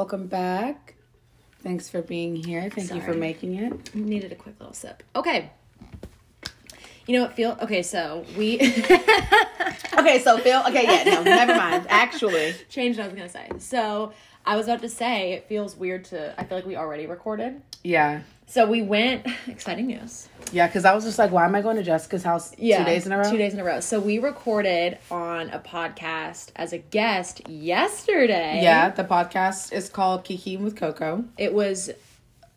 welcome back. Thanks for being here. Thank you for making it. Needed a quick little sip. Okay. You know what, Phil? Okay, so we... never mind. Actually. Changed what I was going to say. So, I was about to say, it feels weird to... I feel like we already recorded. Yeah. So, we went... Exciting news. Yeah, because I was just like, why am I going to Jessica's house 2 days in a row? 2 days in a row. So, we recorded on a podcast as a guest yesterday. Yeah, the podcast is called Kiki with Coco. It was...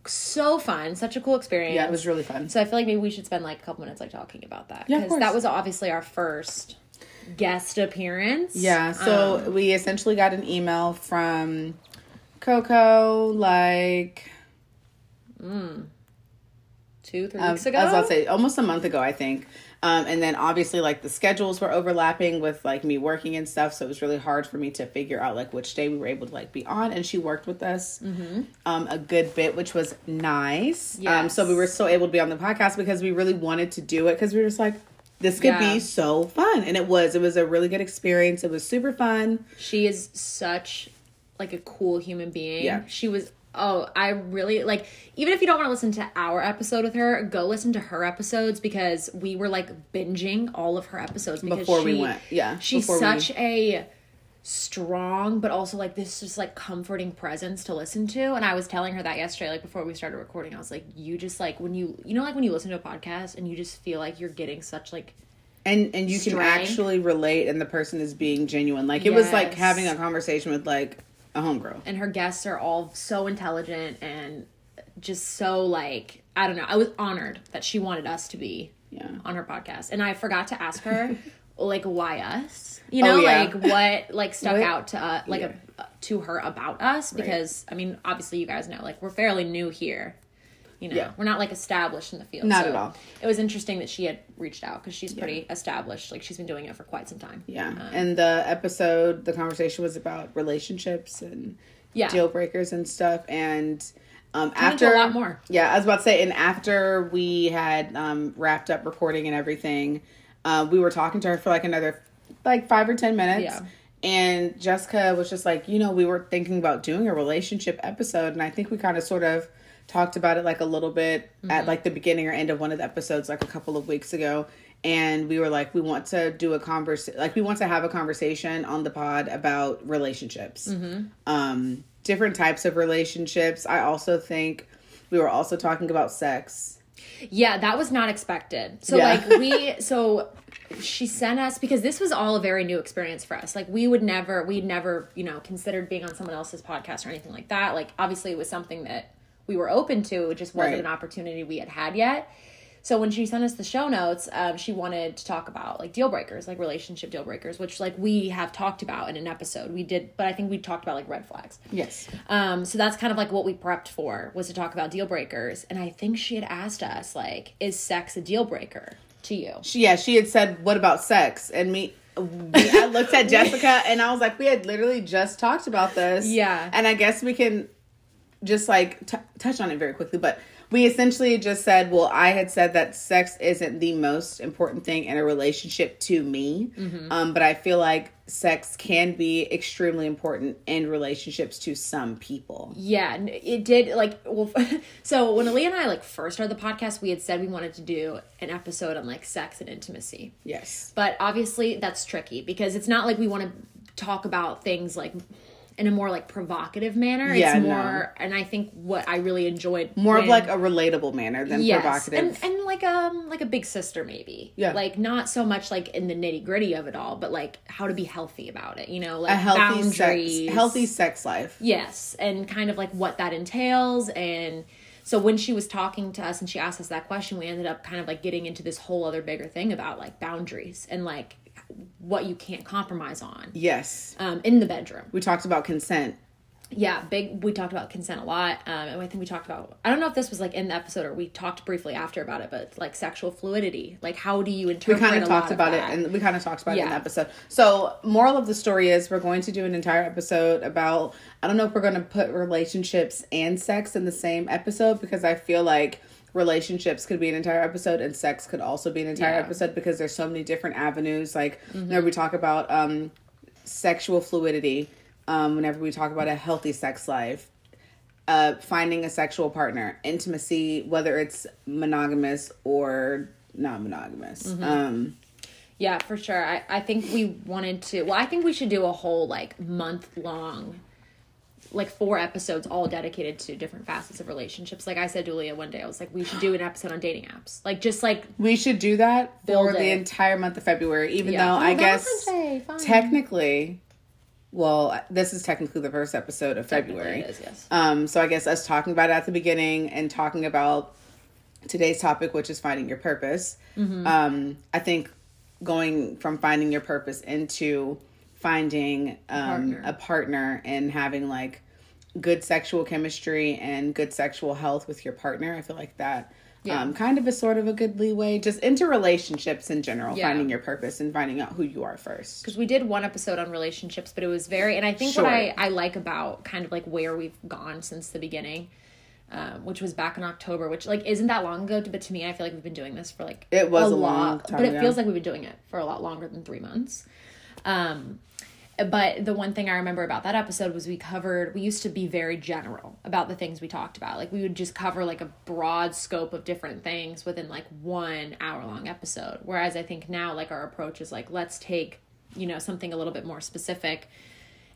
so fun, such a cool experience. Yeah, it was really fun. So I feel like maybe we should spend like a couple minutes like talking about that. Yeah, because that was obviously our first guest appearance. Yeah, so we essentially got an email from Coco like 2-3 weeks ago. I was about to say almost a month ago, I think. And then obviously like the schedules were overlapping with like me working and stuff. So it was really hard for me to figure out like which day we were able to like be on. And she worked with us a good bit, which was nice. Yes. So we were still able to be on the podcast because we really wanted to do it because we were just like, this could be so fun. And it was a really good experience. It was super fun. She is such like a cool human being. Yeah. She was... Oh, I really, like, even if you don't want to listen to our episode with her, go listen to her episodes because we were, like, binging all of her episodes. Before we went, yeah. She's such a strong, but also, like, this just, like, comforting presence to listen to. And I was telling her that yesterday, like, before we started recording, I was like, you just, like, when you listen to a podcast and you just feel like you're getting such, like... And you strength. Can actually relate and the person is being genuine. Like, it was, like, having a conversation with, like... a homegirl. And her guests are all so intelligent and just so, like, I don't know. I was honored that she wanted us to be on her podcast. And I forgot to ask her, like, why us? You know, like, what, like, stuck out to like to her about us. Because, right. I mean, obviously you guys know, like, we're fairly new here. You know, we're not, like, established in the field. Not at all. It was interesting that she had reached out because she's pretty established. Like, she's been doing it for quite some time. Yeah. And the conversation was about relationships and deal breakers and stuff. And after... a lot more. Yeah, I was about to say, and after we had wrapped up recording and everything, we were talking to her for, like, another, like, 5 or 10 minutes. Yeah. And Jessica was just like, you know, we were thinking about doing a relationship episode. And I think we kind of sort of... talked about it like a little bit at like the beginning or end of one of the episodes like a couple of weeks ago, and we were like, we want to do a have a conversation on the pod about relationships, different types of relationships. I also think we were also talking about sex. Yeah, that was not expected. So like she sent us, because this was all a very new experience for us. Like we'd never, you know, considered being on someone else's podcast or anything like that. Like obviously it was something that we were open to, it just wasn't an opportunity we had yet. So when she sent us the show notes, she wanted to talk about like deal breakers, like relationship deal breakers, which like we have talked about in an episode. We did, but I think we talked about like red flags. Yes. So that's kind of like what we prepped for, was to talk about deal breakers. And I think she had asked us like, is sex a deal breaker to you? She had said, what about sex? And I looked at Jessica and I was like, we had literally just talked about this. Yeah. And I guess we can... just like touch on it very quickly, but we essentially just said, well, I had said that sex isn't the most important thing in a relationship to me, but I feel like sex can be extremely important in relationships to some people. Yeah, it did. Like, well, so when Ali and I like first started the podcast, we had said we wanted to do an episode on like sex and intimacy. Yes, but obviously that's tricky because it's not like we want to talk about things like. In a more, like, provocative manner. Yeah, it's more... No. And I think what I really enjoyed... More of, like, a relatable manner than provocative. And like a big sister, maybe. Yeah. Like, not so much, like, in the nitty-gritty of it all, but, like, how to be healthy about it, you know? Like, healthy sex life. Yes. And kind of, like, what that entails. And so when she was talking to us and she asked us that question, we ended up kind of, like, getting into this whole other bigger thing about, like, boundaries and, like... what you can't compromise on. Yes. In the bedroom. We talked about consent. Yeah, we talked about consent a lot. And I think we talked about, I don't know if this was like in the episode or we talked briefly after about it, but like sexual fluidity. Like how do you interpret We kind of talked about it in the episode. So moral of the story is we're going to do an entire episode about, I don't know if we're going to put relationships and sex in the same episode because I feel like relationships could be an entire episode and sex could also be an entire episode because there's so many different avenues. Like, you know, we talk about sexual fluidity, whenever we talk about a healthy sex life, finding a sexual partner, intimacy, whether it's monogamous or not monogamous. Mm-hmm. Yeah, for sure. I think we wanted to... Well, I think we should do a whole, like, month-long, like, 4 episodes all dedicated to different facets of relationships. Like I said to Julia one day, I was like, we should do an episode on dating apps. Like, just, like... We should do that for the entire month of February, even though I guess technically... Well, this is technically the first episode of February. It is, yes. So I guess us talking about it at the beginning and talking about today's topic, which is finding your purpose. Mm-hmm. I think... going from finding your purpose into finding a partner and having like good sexual chemistry and good sexual health with your partner. I feel like that kind of is sort of a good leeway just into relationships in general, finding your purpose and finding out who you are first. Because we did one episode on relationships, but it was very, and I think what I like about kind of like where we've gone since the beginning, which was back in October, which, like, isn't that long ago, but to me, I feel like we've been doing this for, like, it was a long time But it feels like we've been doing it for a lot longer than 3 months. But the one thing I remember about that episode was we used to be very general about the things we talked about. Like, we would just cover, like, a broad scope of different things within, like, 1 hour-long episode. Whereas I think now, like, our approach is, like, let's take, you know, something a little bit more specific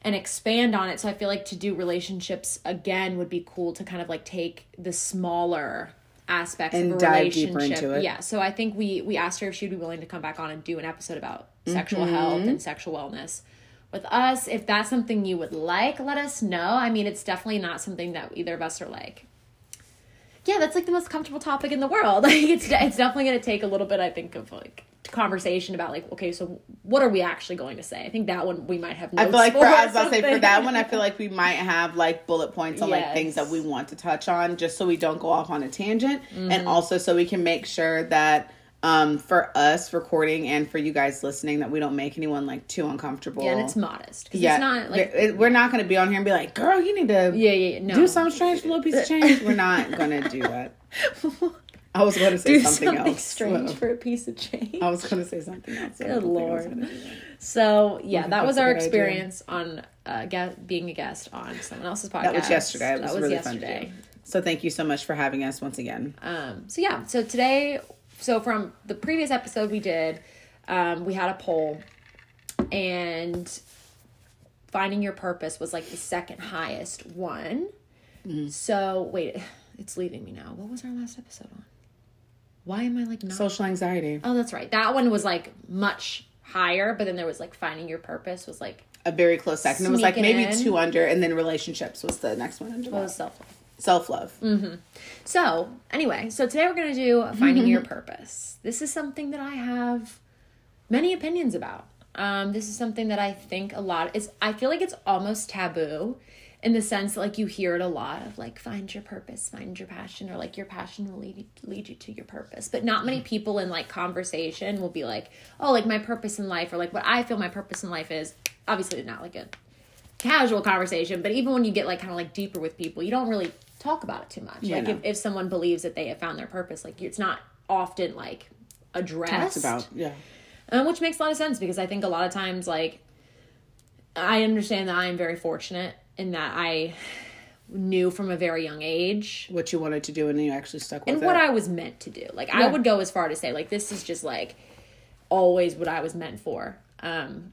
and expand on it. So I feel like to do relationships again would be cool to kind of like take the smaller aspects and of a relationship. Dive deeper into it. Yeah. So I think we asked her if she'd be willing to come back on and do an episode about sexual health and sexual wellness with us. If that's something you would like, let us know. I mean, it's definitely not something that either of us are like, yeah, that's like the most comfortable topic in the world. Like it's definitely going to take a little bit, I think, of like conversation about like, okay, so what are we actually going to say? I think that one we might have notes. I feel like for that one, I feel like we might have like bullet points on like things that we want to touch on, just so we don't go off on a tangent, and also so we can make sure that for us recording and for you guys listening, that we don't make anyone like too uncomfortable. Yeah, and it's modest. Yeah, it's not like we're not going to be on here and be like, girl, you need to do some strange little piece of change. We're not going to do that. I was going to say something else. Strange for a piece of change. I was going to say something else. Good Lord. So, yeah, that was our experience on being a guest on someone else's podcast. That was yesterday. It was really yesterday. Fun. So, thank you so much for having us once again. So today, from the previous episode we did, we had a poll, and finding your purpose was like the second highest one. Mm-hmm. So, wait, it's leaving me now. What was our last episode on? Why am I like not? Social anxiety. Oh, that's right. That one was like much higher, but then there was like finding your purpose was like a very close second. It was like maybe 2 under, and then relationships was the next one under. What was self-love? Self-love. Mm-hmm. So anyway, today we're gonna do finding your purpose. This is something that I have many opinions about. This is something that I think a lot. I feel like it's almost taboo. In the sense that, like, you hear it a lot of, like, find your purpose, find your passion, or, like, your passion will lead you to your purpose. But not many people in, like, conversation will be like, oh, like, my purpose in life or, like, what I feel my purpose in life is. Obviously, not, like, a casual conversation. But even when you get, like, kind of, like, deeper with people, you don't really talk about it too much. Yeah, like, if someone believes that they have found their purpose, like, it's not often, like, addressed. Talked about, yeah. Which makes a lot of sense because I think a lot of times, like, I understand that I am very fortunate in that I knew from a very young age what you wanted to do, and you actually stuck with it. And what I was meant to do. Like, I would go as far to say, like, this is just, like, always what I was meant for.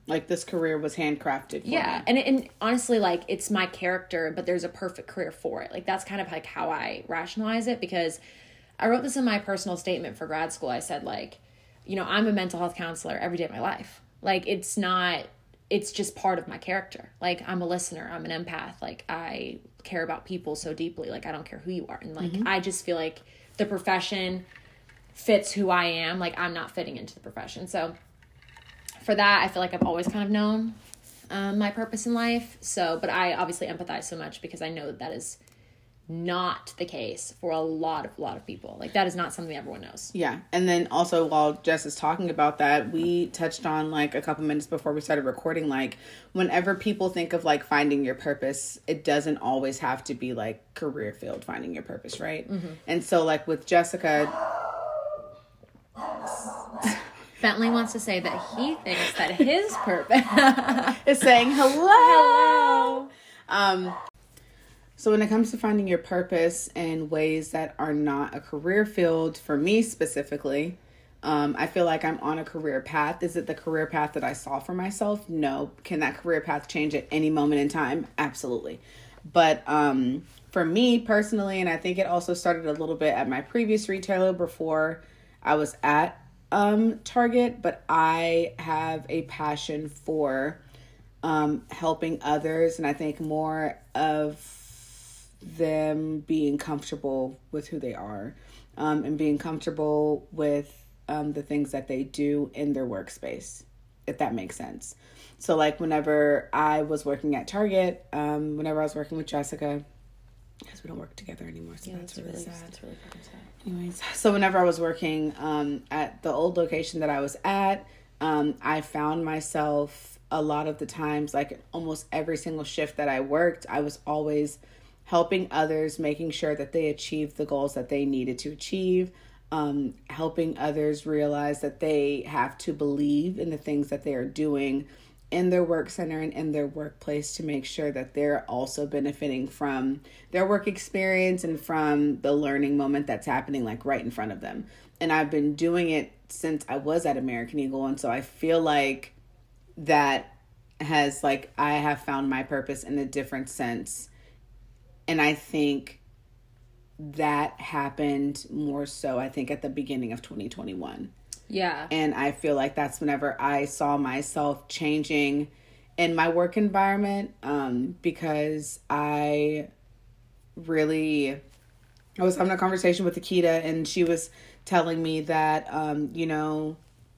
Like, this career was handcrafted for me. And honestly, like, it's my character, but there's a perfect career for it. Like, that's kind of, like, how I rationalize it, because I wrote this in my personal statement for grad school. I said, like, you know, I'm a mental health counselor every day of my life. Like, it's not... It's just part of my character. Like, I'm a listener. I'm an empath. Like, I care about people so deeply. Like, I don't care who you are. And, like, I just feel like the profession fits who I am. Like, I'm not fitting into the profession. So, for that, I feel like I've always kind of known my purpose in life. So, but I obviously empathize so much because I know that is not the case for a lot of people. Like, that is not something everyone knows. Yeah. And then also, while Jess is talking about that, we touched on, like, a couple minutes before we started recording, like, whenever people think of, like, finding your purpose, it doesn't always have to be, like, career field finding your purpose, right? Mm-hmm. And so, like, with Jessica... Bentley wants to say that he thinks that his purpose is saying hello. So when it comes to finding your purpose in ways that are not a career field, for me specifically, I feel like I'm on a career path. Is it the career path that I saw for myself? No. Can that career path change at any moment in time? Absolutely. But for me personally, and I think it also started a little bit at my previous retailer before I was at Target, but I have a passion for helping others, and I think more of them being comfortable with who they are and being comfortable with the things that they do in their workspace, if that makes sense. So like whenever I was working at Target, whenever I was working with Jessica, because we don't work together anymore, so yeah, that's really sad. That's really fucking sad. Anyways, so whenever I was working at the old location that I was at, I found myself a lot of the times, like almost every single shift that I worked, I was always helping others, making sure that they achieved the goals that they needed to achieve, helping others realize that they have to believe in the things that they are doing in their work center and in their workplace to make sure that they're also benefiting from their work experience and from the learning moment that's happening like right in front of them. And I've been doing it since I was at American Eagle. And so I feel like that has like, I have found my purpose in a different sense. And I think that happened more so, I think, at the beginning of 2021. Yeah. And I feel like that's whenever I saw myself changing in my work environment, because I was having a conversation with Akita, and she was telling me that,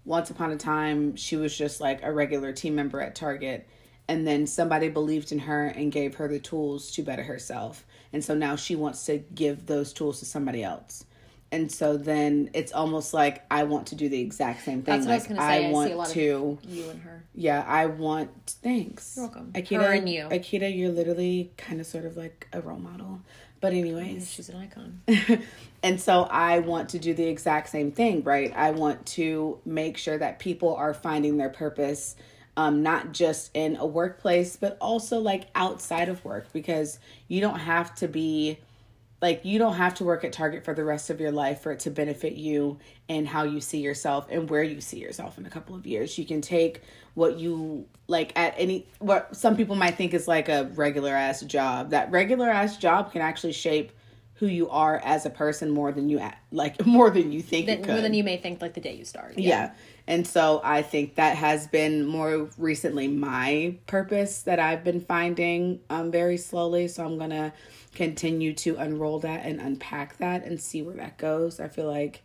once upon a time, she was just like a regular team member at Target. And then somebody believed in her and gave her the tools to better herself. And so now she wants to give those tools to somebody else. And so then it's almost like I want to do the exact same thing. That's what like I was going to say. I see a lot of you and her. Yeah, I want... Thanks. You're welcome. Akita, her and you. Akita, you're literally kind of sort of like a role model. But anyways... Yeah, she's an icon. And so I want to do the exact same thing, right? I want to make sure that people are finding their purpose... not just in a workplace, but also like outside of work, because you don't have to be like, you don't have to work at Target for the rest of your life for it to benefit you and how you see yourself and where you see yourself in a couple of years. You can take what you like at any, what some people might think is like a regular ass job. That regular ass job can actually shape who you are as a person more than you think it could. More than you may think like the day you start. Yeah. And so I think that has been more recently my purpose that I've been finding very slowly. So I'm going to continue to unroll that and unpack that and see where that goes. I feel like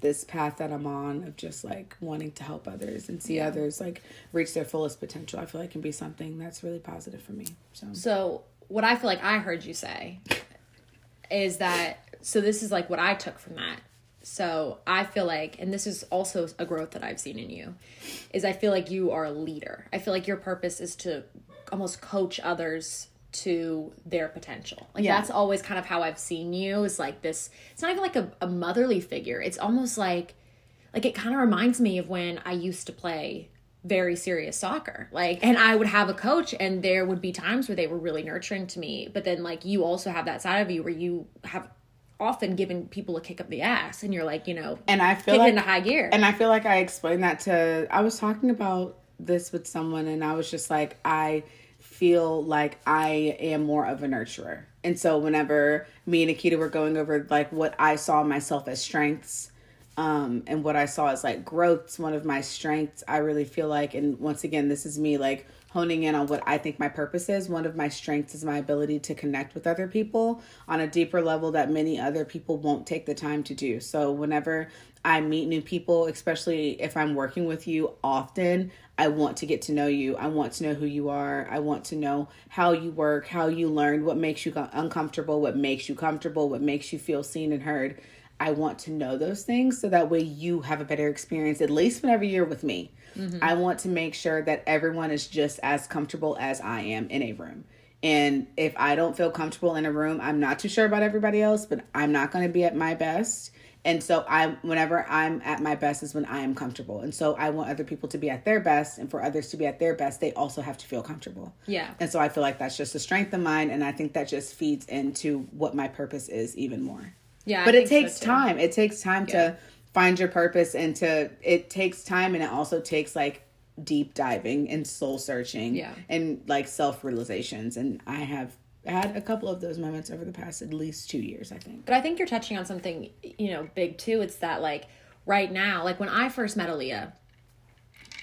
this path that I'm on of just like wanting to help others and see others like reach their fullest potential, I feel like can be something that's really positive for me. So what I feel like I heard you say is that, so this is like what I took from that. So I feel like, and this is also a growth that I've seen in you, is I feel like you are a leader. I feel like your purpose is to almost coach others to their potential. Like that's always kind of how I've seen you, is like this, it's not even like a motherly figure. It's almost like it kind of reminds me of when I used to play very serious soccer. Like, and I would have a coach, and there would be times where they were really nurturing to me. But then like you also have that side of you where you have often giving people a kick up the ass, and you're like, and I feel like, into high gear. And I feel like I explained that I was talking about this with someone, and I was just like, I feel like I am more of a nurturer. And so whenever me and Akita were going over like what I saw myself as strengths, and what I saw as like growth's one of my strengths, I really feel like, and once again, this is me like honing in on what I think my purpose is. One of my strengths is my ability to connect with other people on a deeper level that many other people won't take the time to do. So whenever I meet new people, especially if I'm working with you often, I want to get to know you. I want to know who you are. I want to know how you work, how you learn, what makes you uncomfortable, what makes you comfortable, what makes you feel seen and heard. I want to know those things so that way you have a better experience, at least whenever you're with me. Mm-hmm. I want to make sure that everyone is just as comfortable as I am in a room. And if I don't feel comfortable in a room, I'm not too sure about everybody else, but I'm not going to be at my best. And so whenever I'm at my best is when I am comfortable. And so I want other people to be at their best. And for others to be at their best, they also have to feel comfortable. Yeah. And so I feel like that's just a strength of mine. And I think that just feeds into what my purpose is even more. Yeah. But it takes time. It takes time to find your purpose, and it takes time. And it also takes like deep diving and soul searching and like self-realizations. And I have had a couple of those moments over the past at least 2 years, I think. But I think you're touching on something, big too. It's that like right now, like when I first met Aaliyah.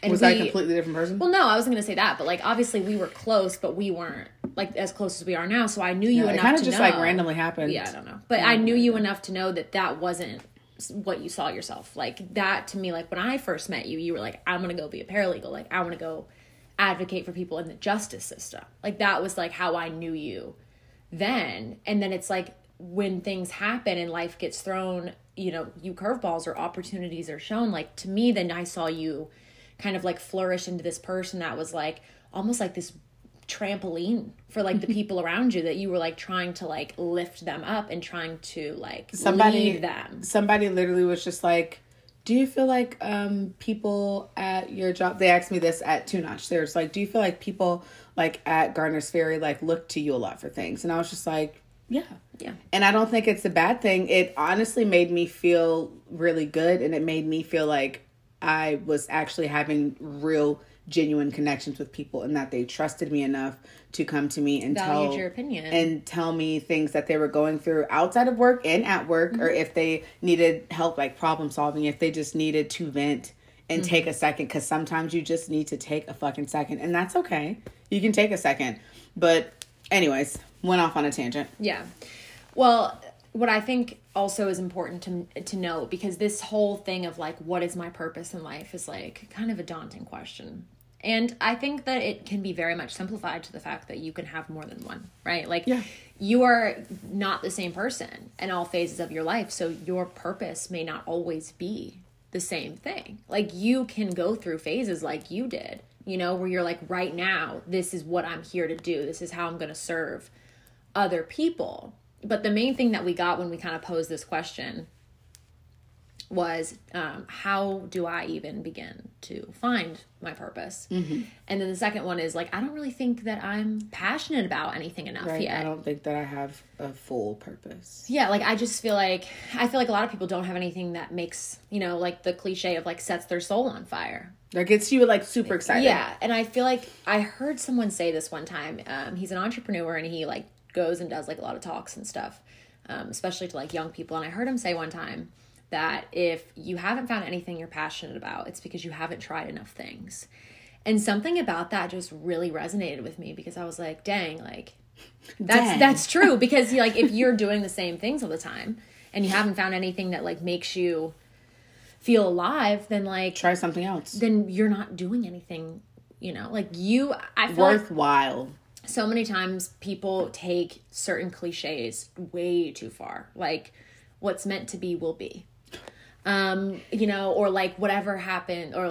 Was that a completely different person? Well, no, I wasn't going to say that. But like, obviously we were close, but we weren't like as close as we are now. So I knew you enough to know. It kind of just like randomly happened. Yeah, I don't know. But I knew you enough to know that wasn't what you saw yourself. Like that to me, like when I first met you, you were like, I'm going to go be a paralegal. Like I want to go advocate for people in the justice system. Like that was like how I knew you then. And then it's like when things happen and life gets thrown, you curveballs or opportunities are shown, like to me, then I saw you kind of like flourish into this person that was like almost like this trampoline for like the people around you, that you were like trying to like lift them up and trying to like lead them. Somebody literally was just like, do you feel like people at your job, they asked me this at Two Notch, they were just like, do you feel like people like at Gardner's Ferry like look to you a lot for things? And I was just like, yeah. And I don't think it's a bad thing. It honestly made me feel really good, and it made me feel like I was actually having real genuine connections with people, and that they trusted me enough to come to me and valued your opinion and tell me things that they were going through outside of work and at work, or if they needed help like problem solving, if they just needed to vent and take a second, because sometimes you just need to take a fucking second, and that's okay. You can take a second. But anyways, went off on a tangent. Yeah. Well, what I think also is important to know, because this whole thing of like, what is my purpose in life is like kind of a daunting question. And I think that it can be very much simplified to the fact that you can have more than one, right? Like you are not the same person in all phases of your life. So your purpose may not always be the same thing. Like you can go through phases like you did, where you're like, right now, this is what I'm here to do. This is how I'm going to serve other people. But the main thing that we got when we kind of posed this question was, how do I even begin to find my purpose? Mm-hmm. And then the second one is like, I don't really think that I'm passionate about anything enough yet. I don't think that I have a full purpose. Yeah. Like, I feel like a lot of people don't have anything that makes, like the cliche of like sets their soul on fire. That gets you like super excited. Yeah. And I feel like I heard someone say this one time. He's an entrepreneur, and he like goes and does like a lot of talks and stuff, especially to like young people. And I heard him say one time that if you haven't found anything you're passionate about, it's because you haven't tried enough things. And something about that just really resonated with me, because I was like, dang, like that's true. Because like if you're doing the same things all the time and you haven't found anything that like makes you feel alive, then like try something else. Then you're not doing anything, like I feel worthwhile. Like, so many times people take certain cliches way too far. Like what's meant to be will be, or like whatever happened, or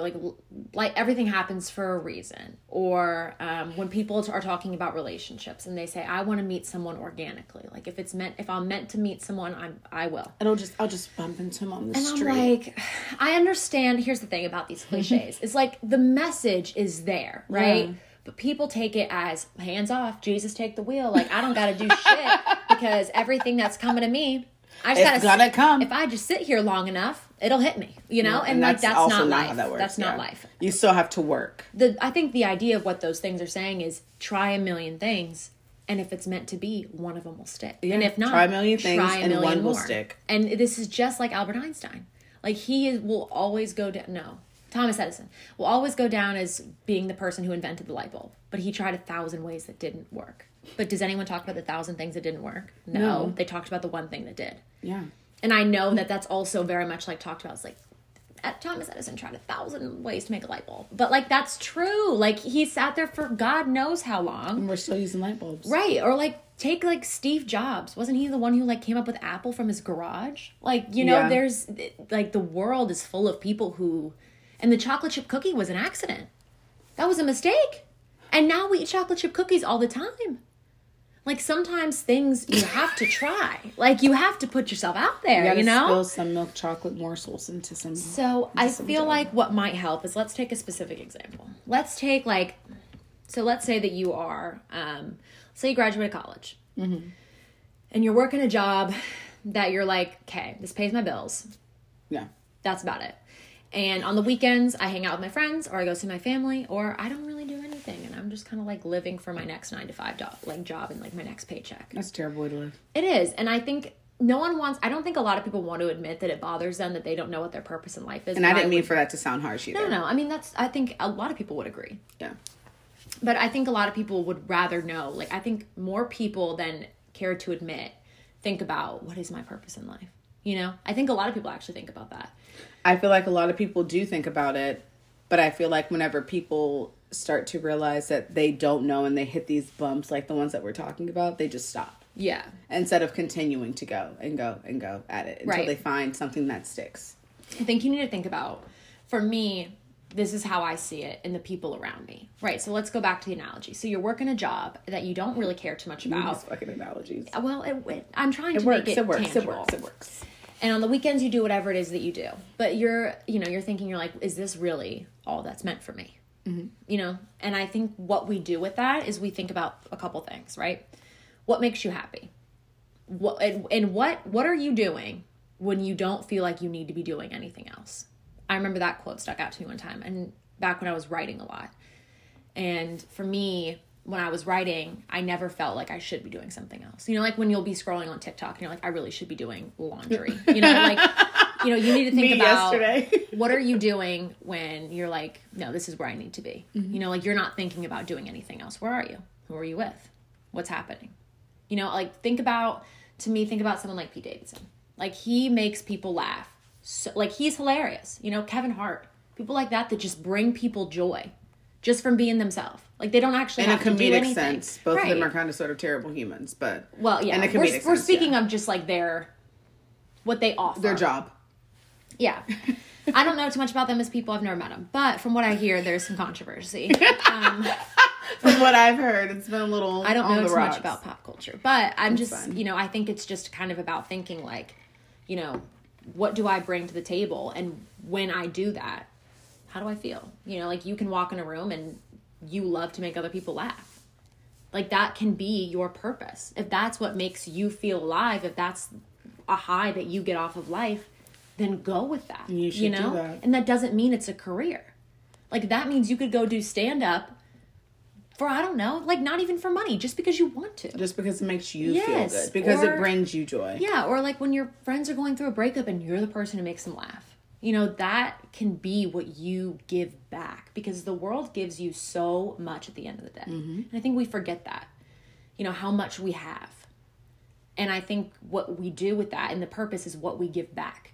like everything happens for a reason. Or when people are talking about relationships and they say, I want to meet someone organically. Like if I'm meant to meet someone, I will. And I'll just bump into him on the street. And I'm like, I understand. Here's the thing about these cliches. It's like the message is there, right? Yeah. But people take it as hands off, Jesus take the wheel. Like I don't got to do shit because everything that's coming to me, I just gotta come. If I just sit here long enough, it'll hit me, And that's also not life. How that works. That's not life. You still have to work. I think the idea of what those things are saying is try a million things, and if it's meant to be, one of them will stick. Yeah. And if not, try a million things, and one will stick. And this is just like Albert Einstein. Like will always go down. No. Thomas Edison will always go down as being the person who invented the light bulb, but he tried 1,000 ways that didn't work. But does anyone talk about the 1,000 things that didn't work? No. They talked about the one thing that did. Yeah. And I know that's also very much like talked about. It's like Thomas Edison tried 1,000 ways to make a light bulb, but like that's true. Like he sat there for God knows how long, and we're still using light bulbs, right? Or like take like Steve Jobs. Wasn't he the one who like came up with Apple from his garage? Like there's like the world is full of people who. And the chocolate chip cookie was an accident. That was a mistake. And now we eat chocolate chip cookies all the time. like sometimes things you have to try. Like you have to put yourself out there, you know? Spill some milk chocolate morsels into some. So into I some feel dough. Like what might help is let's take a specific example. Let's take like, so let's say that you are, say you graduated college mm-hmm. and you're working a job that you're like, okay, this pays my bills. Yeah. That's about it. And on the weekends, I hang out with my friends or I go see my family or I don't really do anything. And I'm just kind of like living for my next 9-to-5 job and like my next paycheck. That's a terrible way to live. It is. And I think I don't think a lot of people want to admit that it bothers them that they don't know what their purpose in life is. And I didn't mean for that to sound harsh either. No. I mean, I think a lot of people would agree. Yeah. But I think a lot of people would rather know. Like I think more people than care to admit think about what is my purpose in life. You know, I think a lot of people actually think about that. I feel like a lot of people do think about it, but I feel like whenever people start to realize that they don't know and they hit these bumps, like the ones that we're talking about, they just stop. Yeah. Instead of continuing to go at it until they find something that sticks. I think you need to think about, for me, this is how I see it in the people around me. Right. So let's go back to the analogy. So you're working a job that you don't really care too much about. These fucking analogies. Well, I'm trying to make it tangible. It works. And on the weekends, you do whatever it is that you do. But you're thinking, you're like, is this really all that's meant for me? Mm-hmm. You know? And I think what we do with that is we think about a couple things, right? What makes you happy? What are you doing when you don't feel like you need to be doing anything else? I remember that quote stuck out to me one time, and back when I was writing a lot. And for me, when I was writing, I never felt like I should be doing something else. You know, like when you'll be scrolling on TikTok and you're like, I really should be doing laundry. You know, like, you know, you need to think about what are you doing when you're like, no, this is where I need to be. Mm-hmm. You know, like you're not thinking about doing anything else. Where are you? Who are you with? What's happening? You know, like think about someone like Pete Davidson. Like he makes people laugh. So, like he's hilarious. You know, Kevin Hart. People like that just bring people joy. Just from being themselves. Like, they don't actually have to do anything. In a comedic sense. Both of them are kind of sort of terrible humans, but... Well, yeah. In a comedic sense, we're speaking of just, like, what they offer. Their job. Yeah. I don't know too much about them as people. I've never met them. But from what I hear, there's some controversy. From what I've heard, it's been a little... I don't know too much about pop culture. But I'm just, you know, I think it's just kind of about thinking, like, you know, what do I bring to the table? And when I do that, how do I feel? You know, like you can walk in a room and you love to make other people laugh. Like that can be your purpose. If that's what makes you feel alive, if that's a high that you get off of life, then go with that. You know? Do that. And that doesn't mean it's a career. Like that means you could go do stand-up for, I don't know, like not even for money, just because you want to. Just because it makes you feel good. Because it brings you joy. Yeah, or like when your friends are going through a breakup and you're the person who makes them laugh. You know, that can be what you give back because the world gives you so much at the end of the day. Mm-hmm. And I think we forget that, you know, how much we have. And I think what we do with that and the purpose is what we give back.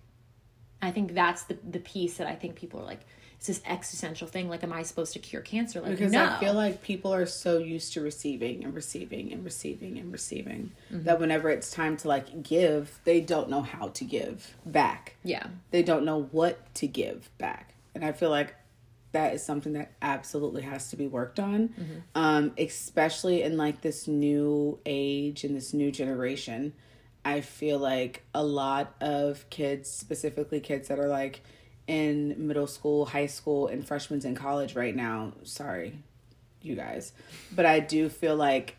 I think that's the piece that I think people are like, it's this existential thing. Like, am I supposed to cure cancer? Like, because no. I feel like people are so used to receiving mm-hmm. that whenever it's time to like give, they don't know how to give back. Yeah. They don't know what to give back. And I feel like that is something that absolutely has to be worked on, mm-hmm. Especially in like this new age and this new generation. I feel like a lot of kids, specifically kids that are like, in middle school, high school, and freshmen in college right now. Sorry, you guys. But I do feel like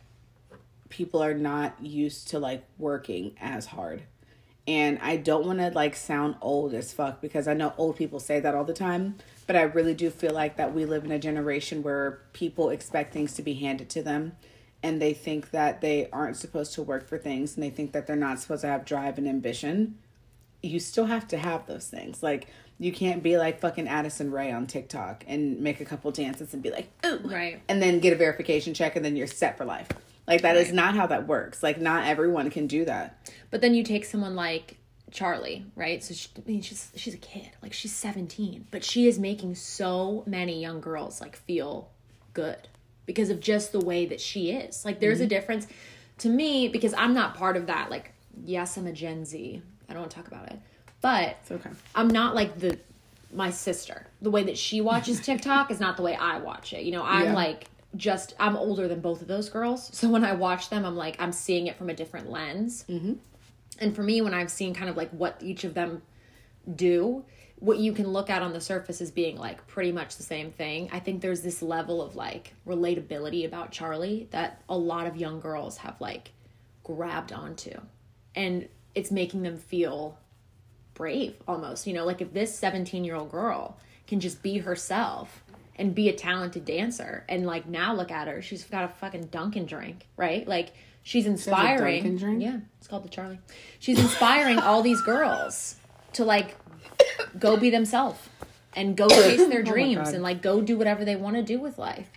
people are not used to, like, working as hard. And I don't want to, like, sound old as fuck because I know old people say that all the time. But I really do feel like that we live in a generation where people expect things to be handed to them. And they think that they aren't supposed to work for things. And they think that they're not supposed to have drive and ambition. You still have to have those things. Like, you can't be like fucking Addison Rae on TikTok and make a couple dances and be like, ooh. Right. And then get a verification check and then you're set for life. Like that is not how that works. Like not everyone can do that. But then you take someone like Charlie, right? So she's a kid. Like she's 17. But she is making so many young girls like feel good because of just the way that she is. Like there's mm-hmm. a difference to me because I'm not part of that. Like, yes, I'm a Gen Z. I don't want to talk about it. But okay. I'm not like my sister. The way that she watches TikTok is not the way I watch it. You know, I'm like just, I'm older than both of those girls. So when I watch them, I'm like, I'm seeing it from a different lens. Mm-hmm. And for me, when I've seen kind of like what each of them do, what you can look at on the surface as being like pretty much the same thing. I think there's this level of like relatability about Charlie that a lot of young girls have like grabbed onto. And it's making them feel brave almost. You know, like if this 17-year-old girl can just be herself and be a talented dancer and like now look at her, she's got a fucking Dunkin' drink, right? Like she's inspiring. Dunkin' drink? Yeah, it's called the Charlie. She's inspiring all these girls to like go be themselves and go chase their dreams and like go do whatever they want to do with life.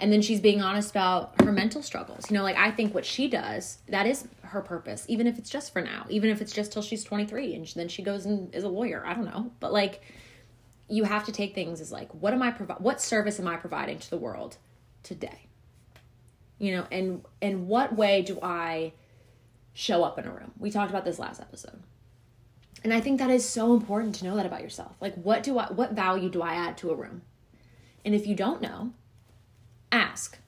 And then she's being honest about her mental struggles. You know, like I think what she does, that is her purpose, even if it's just for now, even if it's just till she's 23 and then she goes and is a lawyer. I don't know. But like you have to take things as like, what service am I providing to the world today? You know, and in what way do I show up in a room? We talked about this last episode. And I think that is so important to know that about yourself. Like what value do I add to a room? And if you don't know, ask.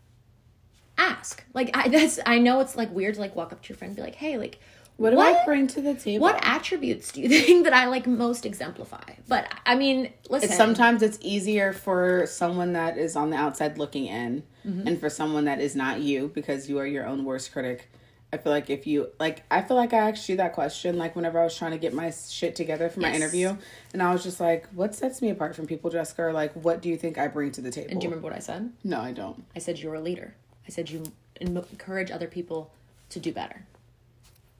Like I know it's like weird to like walk up to your friend and be like, hey, like what do I bring to the table? What attributes do you think that I like most exemplify? But I mean, listen. Sometimes it's easier for someone that is on the outside looking in, mm-hmm. and for someone that is not you, because you are your own worst critic. I feel like I asked you that question like whenever I was trying to get my shit together for my interview, and I was just like, what sets me apart from people, Jessica? Or like, what do you think I bring to the table? And do you remember what I said? No, I don't. I said you're a leader. I said you encourage other people to do better.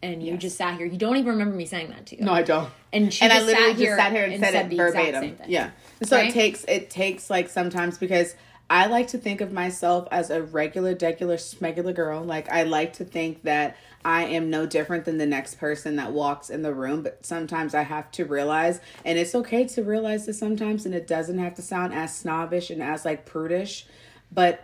And you just sat here. You don't even remember me saying that to you. No, I don't. And I literally just sat here and said it verbatim. Yeah. So right? it takes like sometimes, because I like to think of myself as a regular, degular, smegular girl. Like, I like to think that I am no different than the next person that walks in the room. But sometimes I have to realize, and it's okay to realize this sometimes, and it doesn't have to sound as snobbish and as, like, prudish. But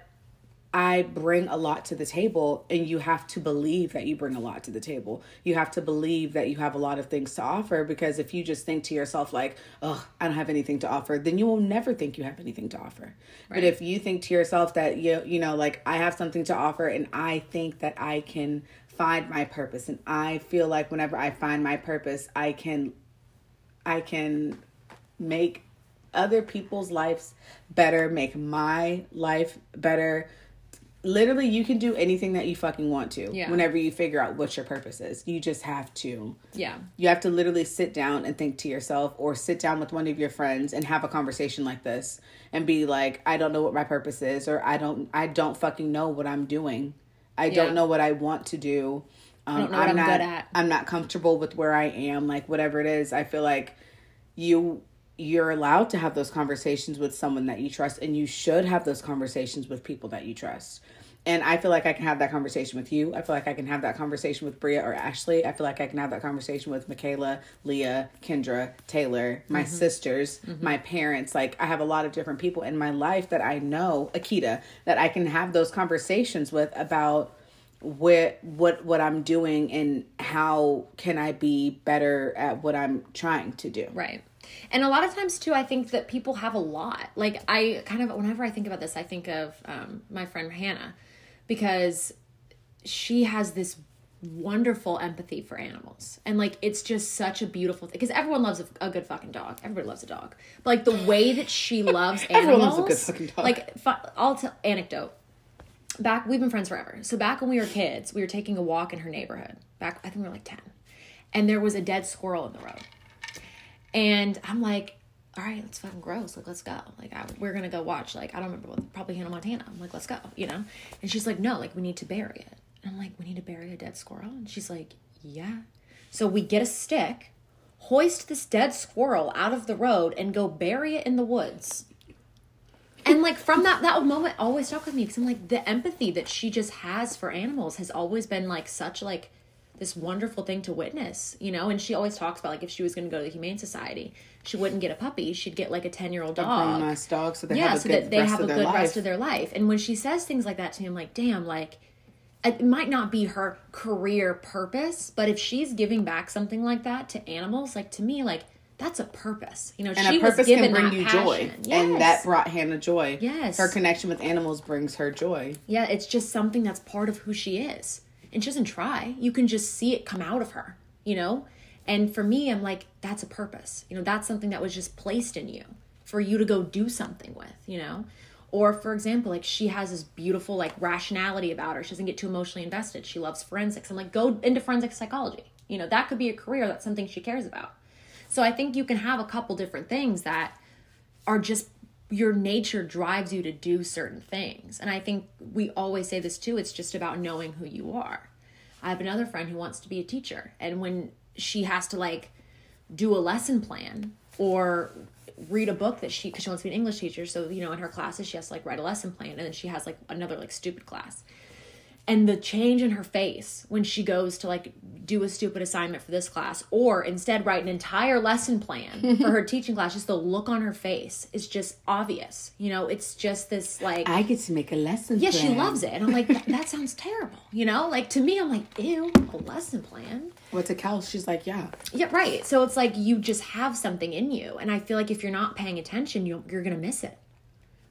I bring a lot to the table, and you have to believe that you bring a lot to the table. You have to believe that you have a lot of things to offer, because if you just think to yourself like, oh, I don't have anything to offer, then you will never think you have anything to offer. Right. But if you think to yourself that, you know, like I have something to offer and I think that I can find my purpose, and I feel like whenever I find my purpose, I can make other people's lives better, make my life better. Literally, you can do anything that you fucking want to whenever you figure out what your purpose is. You just have to. Yeah. You have to literally sit down and think to yourself, or sit down with one of your friends and have a conversation like this and be like, I don't know what my purpose is, or I don't fucking know what I'm doing. I don't know what I want to do. I don't know what I'm good at. I'm not comfortable with where I am. Like, whatever it is, I feel like you're allowed to have those conversations with someone that you trust, and you should have those conversations with people that you trust. And I feel like I can have that conversation with you. I feel like I can have that conversation with Bria or Ashley. I feel like I can have that conversation with Michaela, Leah, Kendra, Taylor, my sisters, my parents. Like, I have a lot of different people in my life that I know, Akita, that I can have those conversations with about what I'm doing and how can I be better at what I'm trying to do. Right. And a lot of times, too, I think that people have a lot. Like, I kind of, whenever I think about this, I think of my friend Hannah, because she has this wonderful empathy for animals. And, like, it's just such a beautiful thing. Because everyone loves a good fucking dog. Everybody loves a dog. But, like, the way that she loves animals. Everyone loves a good fucking dog. Like, I'll tell anecdote. We've been friends forever. So back when we were kids, we were taking a walk in her neighborhood. I think we were, like, 10. And there was a dead squirrel in the road. And I'm like, all right, it's fucking gross. Like, let's go. Like, we're going to go watch, like, I don't remember what, probably Hannah Montana. I'm like, let's go, you know? And she's like, no, like, we need to bury it. And I'm like, we need to bury a dead squirrel? And she's like, yeah. So we get a stick, hoist this dead squirrel out of the road, and go bury it in the woods. And, like, from that moment always stuck with me, because I'm like, the empathy that she just has for animals has always been, like, such, like, this wonderful thing to witness, you know? And she always talks about, like, if she was going to go to the Humane Society, she wouldn't get a puppy. She'd get, like, a 10-year-old dog. A nice dog, so they have a good rest of their life. And when she says things like that to me, I'm like, damn, like, it might not be her career purpose, but if she's giving back something like that to animals, like, to me, like, that's a purpose. You know, and she a purpose was given can bring you passion. Joy. Yes. And that brought Hannah joy. Yes. Her connection with animals brings her joy. Yeah, it's just something that's part of who she is. And she doesn't try. You can just see it come out of her, you know? And for me, I'm like, that's a purpose. You know, that's something that was just placed in you for you to go do something with, you know? Or, for example, like, she has this beautiful, like, rationality about her. She doesn't get too emotionally invested. She loves forensics. I'm like, go into forensic psychology. You know, that could be a career. That's something she cares about. So I think you can have a couple different things that are just your nature drives you to do certain things. And I think we always say this, too. It's just about knowing who you are. I have another friend who wants to be a teacher. And when she has to, like, do a lesson plan or read a book that because she wants to be an English teacher. So, you know, in her classes, she has to, like, write a lesson plan. And then she has, like, another, like, stupid class. And the change in her face when she goes to, like, do a stupid assignment for this class or instead write an entire lesson plan for her teaching class, just the look on her face is just obvious. You know, it's just this, like... I get to make a lesson plan. Yeah, she loves it. And I'm like, that sounds terrible. You know? Like, to me, I'm like, ew, a lesson plan. Well, to Cal, she's like, yeah. Yeah, right. So it's like you just have something in you. And I feel like if you're not paying attention, you're going to miss it.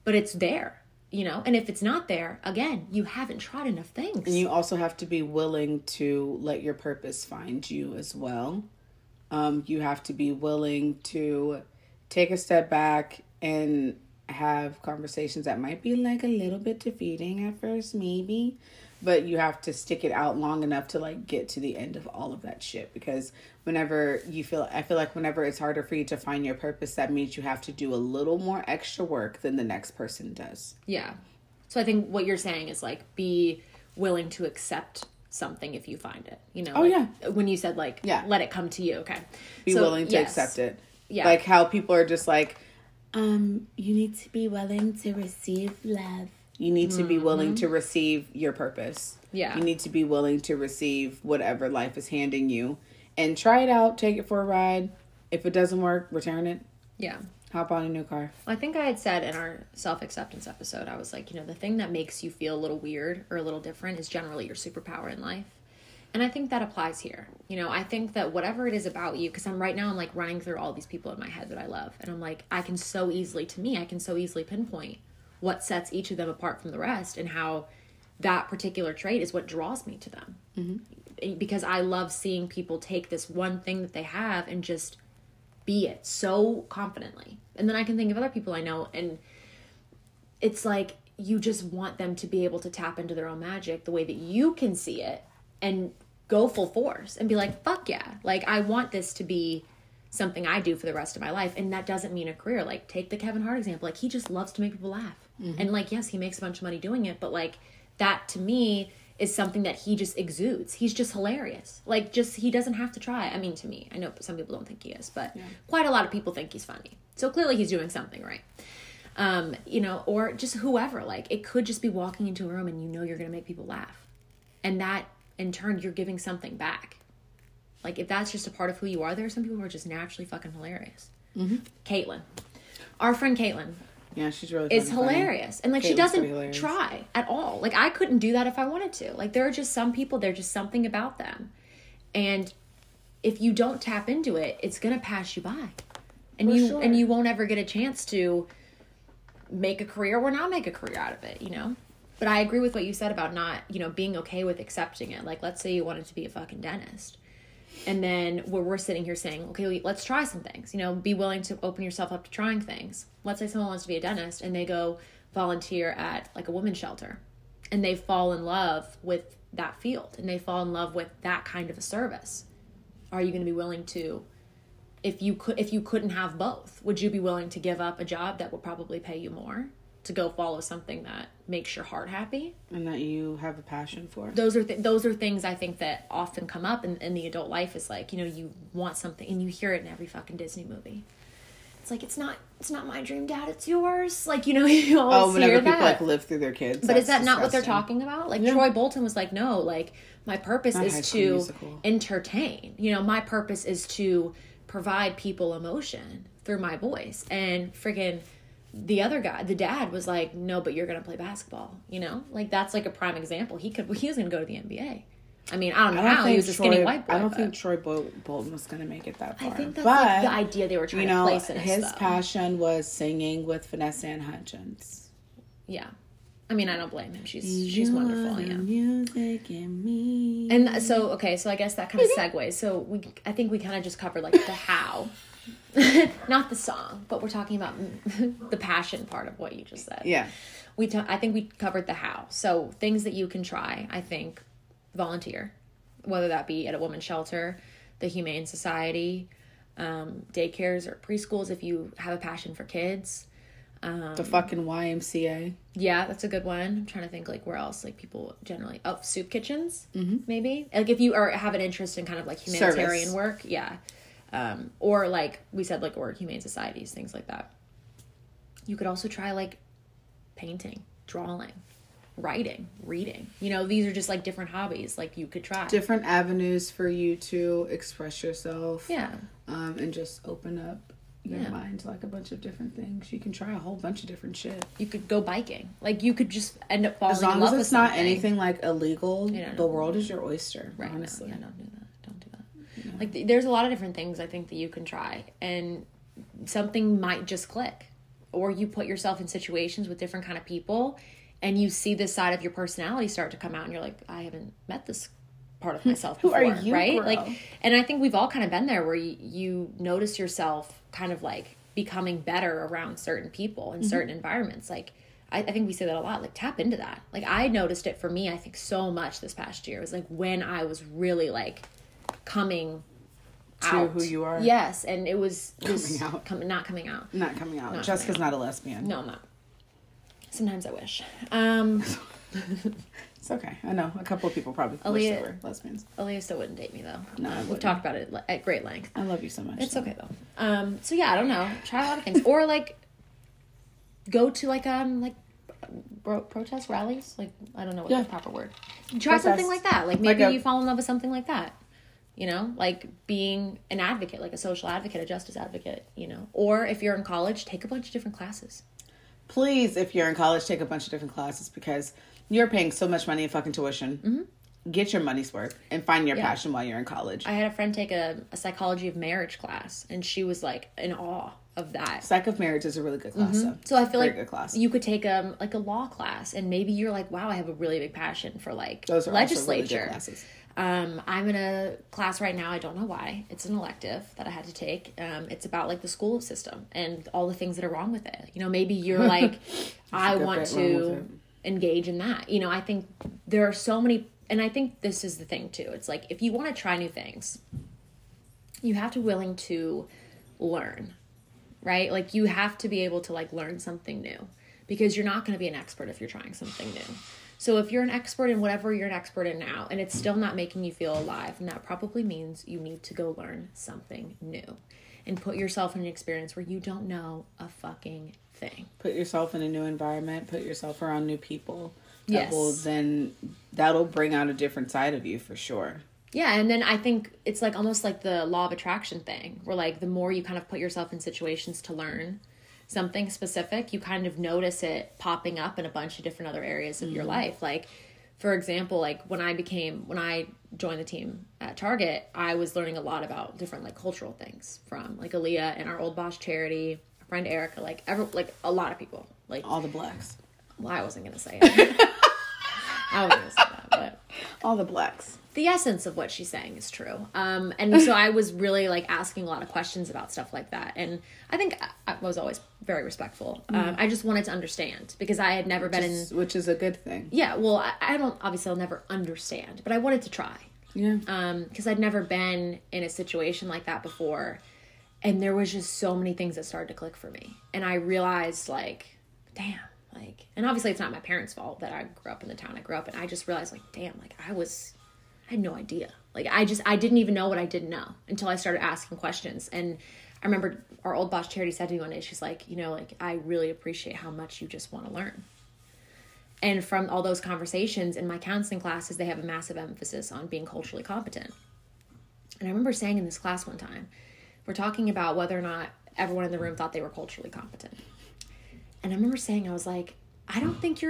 But it's there. You know, and if it's not there, again, you haven't tried enough things. And you also have to be willing to let your purpose find you as well. You have to be willing to take a step back and have conversations that might be like a little bit defeating at first, maybe. But you have to stick it out long enough to like get to the end of all of that shit. Because whenever it's harder for you to find your purpose, that means you have to do a little more extra work than the next person does. Yeah. So I think what you're saying is like be willing to accept something if you find it. You know. Oh, like yeah. When you said like yeah. Let it come to you. Okay. Be willing to accept it. Yeah. Like how people are just like, you need to be willing to receive love. You need to be willing to receive your purpose. Yeah. You need to be willing to receive whatever life is handing you. And try it out. Take it for a ride. If it doesn't work, return it. Yeah. Hop on a new car. Well, I think I had said in our self-acceptance episode, I was like, you know, the thing that makes you feel a little weird or a little different is generally your superpower in life. And I think that applies here. You know, I think that whatever it is about you, because right now I'm like running through all these people in my head that I love. And I'm like, I can so easily pinpoint what sets each of them apart from the rest and how that particular trait is what draws me to them. Mm-hmm. Because I love seeing people take this one thing that they have and just be it so confidently. And then I can think of other people I know and it's like you just want them to be able to tap into their own magic the way that you can see it and go full force and be like, fuck yeah. Like I want this to be something I do for the rest of my life. And that doesn't mean a career. Like take the Kevin Hart example. Like he just loves to make people laugh. Mm-hmm. And like, yes, he makes a bunch of money doing it. But like that to me is something that he just exudes. He's just hilarious. Like just, he doesn't have to try. I mean, to me, I know some people don't think he is, but yeah. Quite a lot of people think he's funny. So clearly he's doing something right. You know, or just whoever, like it could just be walking into a room and you know, you're going to make people laugh. And that in turn, you're giving something back. Like, if that's just a part of who you are, there are some people who are just naturally fucking hilarious. Mm-hmm. Caitlin. Our friend Caitlin. Yeah, she's really funny. Is hilarious. And, like, Caitlin's she doesn't try at all. Like, I couldn't do that if I wanted to. Like, there are just some people, there's just something about them. And if you don't tap into it, it's going to pass you by. And you won't ever get a chance to make a career or not make a career out of it, you know? But I agree with what you said about not, you know, being okay with accepting it. Like, let's say you wanted to be a fucking dentist. And then where we're sitting here saying, okay, let's try some things, you know, be willing to open yourself up to trying things. Let's say someone wants to be a dentist and they go volunteer at like a women's shelter and they fall in love with that field and they fall in love with that kind of a service. Are you going to be willing to, if you couldn't have both, would you be willing to give up a job that would probably pay you more to go follow something that makes your heart happy. And that you have a passion for. Those are things I think that often come up in the adult life is like, you know, you want something and you hear it in every fucking Disney movie. It's like, it's not my dream, Dad, it's yours. Like, you know, you always whenever hear that. People like live through their kids. But is that not disgusting. What they're talking about? Like yeah. Troy Bolton was like, no, like my purpose is to entertain. You know, my purpose is to provide people emotion through my voice. And friggin' the other guy, the dad, was like, no, but you're going to play basketball, you know? Like, that's, like, a prime example. He was going to go to the NBA. I mean, I don't know how he was a skinny white boy. I don't think Troy Bolton was going to make it that far. I think that's like the idea they were trying to place in his passion was singing with Vanessa Anne Hudgens. Yeah. I mean, I don't blame him. She's wonderful. Yeah. Music and me. And so, okay, so I guess that kind of segues. So I think we kind of just covered like the how, not the song, but we're talking about the passion part of what you just said. Yeah. I think we covered the how. So things that you can try, I think, volunteer, whether that be at a women's shelter, the Humane Society, daycares or preschools if you have a passion for kids. The fucking YMCA. Yeah, that's a good one. I'm trying to think like where else like people generally soup kitchens, maybe. Like if you have an interest in kind of like humanitarian work, yeah. Or like we said, like or humane societies, things like that. You could also try like painting, drawing, writing, reading. You know, these are just like different hobbies like you could try. Different avenues for you to express yourself. Yeah. And just open up your mind, like a bunch of different things. You can try a whole bunch of different shit. You could go biking. Like you could just end up falling in love with something. As long as it's not anything like illegal, the world is your oyster. Right. Honestly, yeah, don't do that. Don't do that. Yeah. Like there's a lot of different things I think that you can try, and something might just click, or you put yourself in situations with different kind of people, and you see this side of your personality start to come out, and you're like, I haven't met this part of myself before. Who are you, right? Girl? Like, and I think we've all kind of been there where you notice yourself kind of like becoming better around certain people in certain environments. Like I think we say that a lot, like tap into that. Like I noticed it for me, I think so much this past year. It was like when I was really like coming to out. Who you are. Yes. And it was not coming out. Jessica's not a lesbian. No, I'm not. Sometimes I wish. It's okay. I know a couple of people probably wish they were lesbians. Aaliyah still wouldn't date me though. No, we've talked about it at great length. I love you so much. It's okay though. So yeah, I don't know. Try a lot of things, or like go to like protest rallies. Like I don't know what the proper word. Try something like that. Like maybe you fall in love with something like that. You know, like being an advocate, like a social advocate, a justice advocate. You know, or if you're in college, take a bunch of different classes. Please, if you're in college, take a bunch of different classes because. You're paying so much money in fucking tuition. Mm-hmm. Get your money's worth and find your passion while you're in college. I had a friend take a psychology of marriage class, and she was like in awe of that. Psych of marriage is a really good class. Though. So I feel like you could take a law class, and maybe you're like, wow, I have a really big passion for like those are legislature. Also really good classes. I'm in a class right now. I don't know why. It's an elective that I had to take. It's about like the school system and all the things that are wrong with it. You know, maybe you're like, I want to engage in that. You know, I think there are so many, and I think this is the thing too. It's like, if you want to try new things, you have to be willing to learn, right? Like you have to be able to like learn something new because you're not going to be an expert if you're trying something new. So if you're an expert in whatever you're an expert in now, and it's still not making you feel alive, and that probably means you need to go learn something new and put yourself in an experience where you don't know a fucking thing. Put yourself in a new environment, put yourself around new people. Yes. That'll bring out a different side of you for sure. Yeah, and then I think it's like almost like the law of attraction thing, where like the more you kind of put yourself in situations to learn something specific, you kind of notice it popping up in a bunch of different other areas of your life. Like, for example, like when I joined the team at Target, I was learning a lot about different like cultural things from like Aaliyah and our Old Boss charity, our friend Erica, like a lot of people. Like all the blacks. Well, I wasn't gonna say it. I wasn't gonna say that, but all the blacks. The essence of what she's saying is true. And so I was really like asking a lot of questions about stuff like that. And I think I was always very respectful. I just wanted to understand because I had never been in... Which is a good thing. Yeah. Well, I'll never understand, but I wanted to try. Yeah. Because I'd never been in a situation like that before. And there was just so many things that started to click for me. And I realized like, damn. Like, and obviously it's not my parents' fault that I grew up in the town I grew up in. I just realized like, damn, like I had no idea. Like I didn't even know what I didn't know until I started asking questions. And I remember our Old Boss charity said to me one day, she's like, you know, like I really appreciate how much you just want to learn. And from all those conversations in my counseling classes, they have a massive emphasis on being culturally competent. And I remember saying in this class one time, we're talking about whether or not everyone in the room thought they were culturally competent. And I remember saying, I was like, I don't think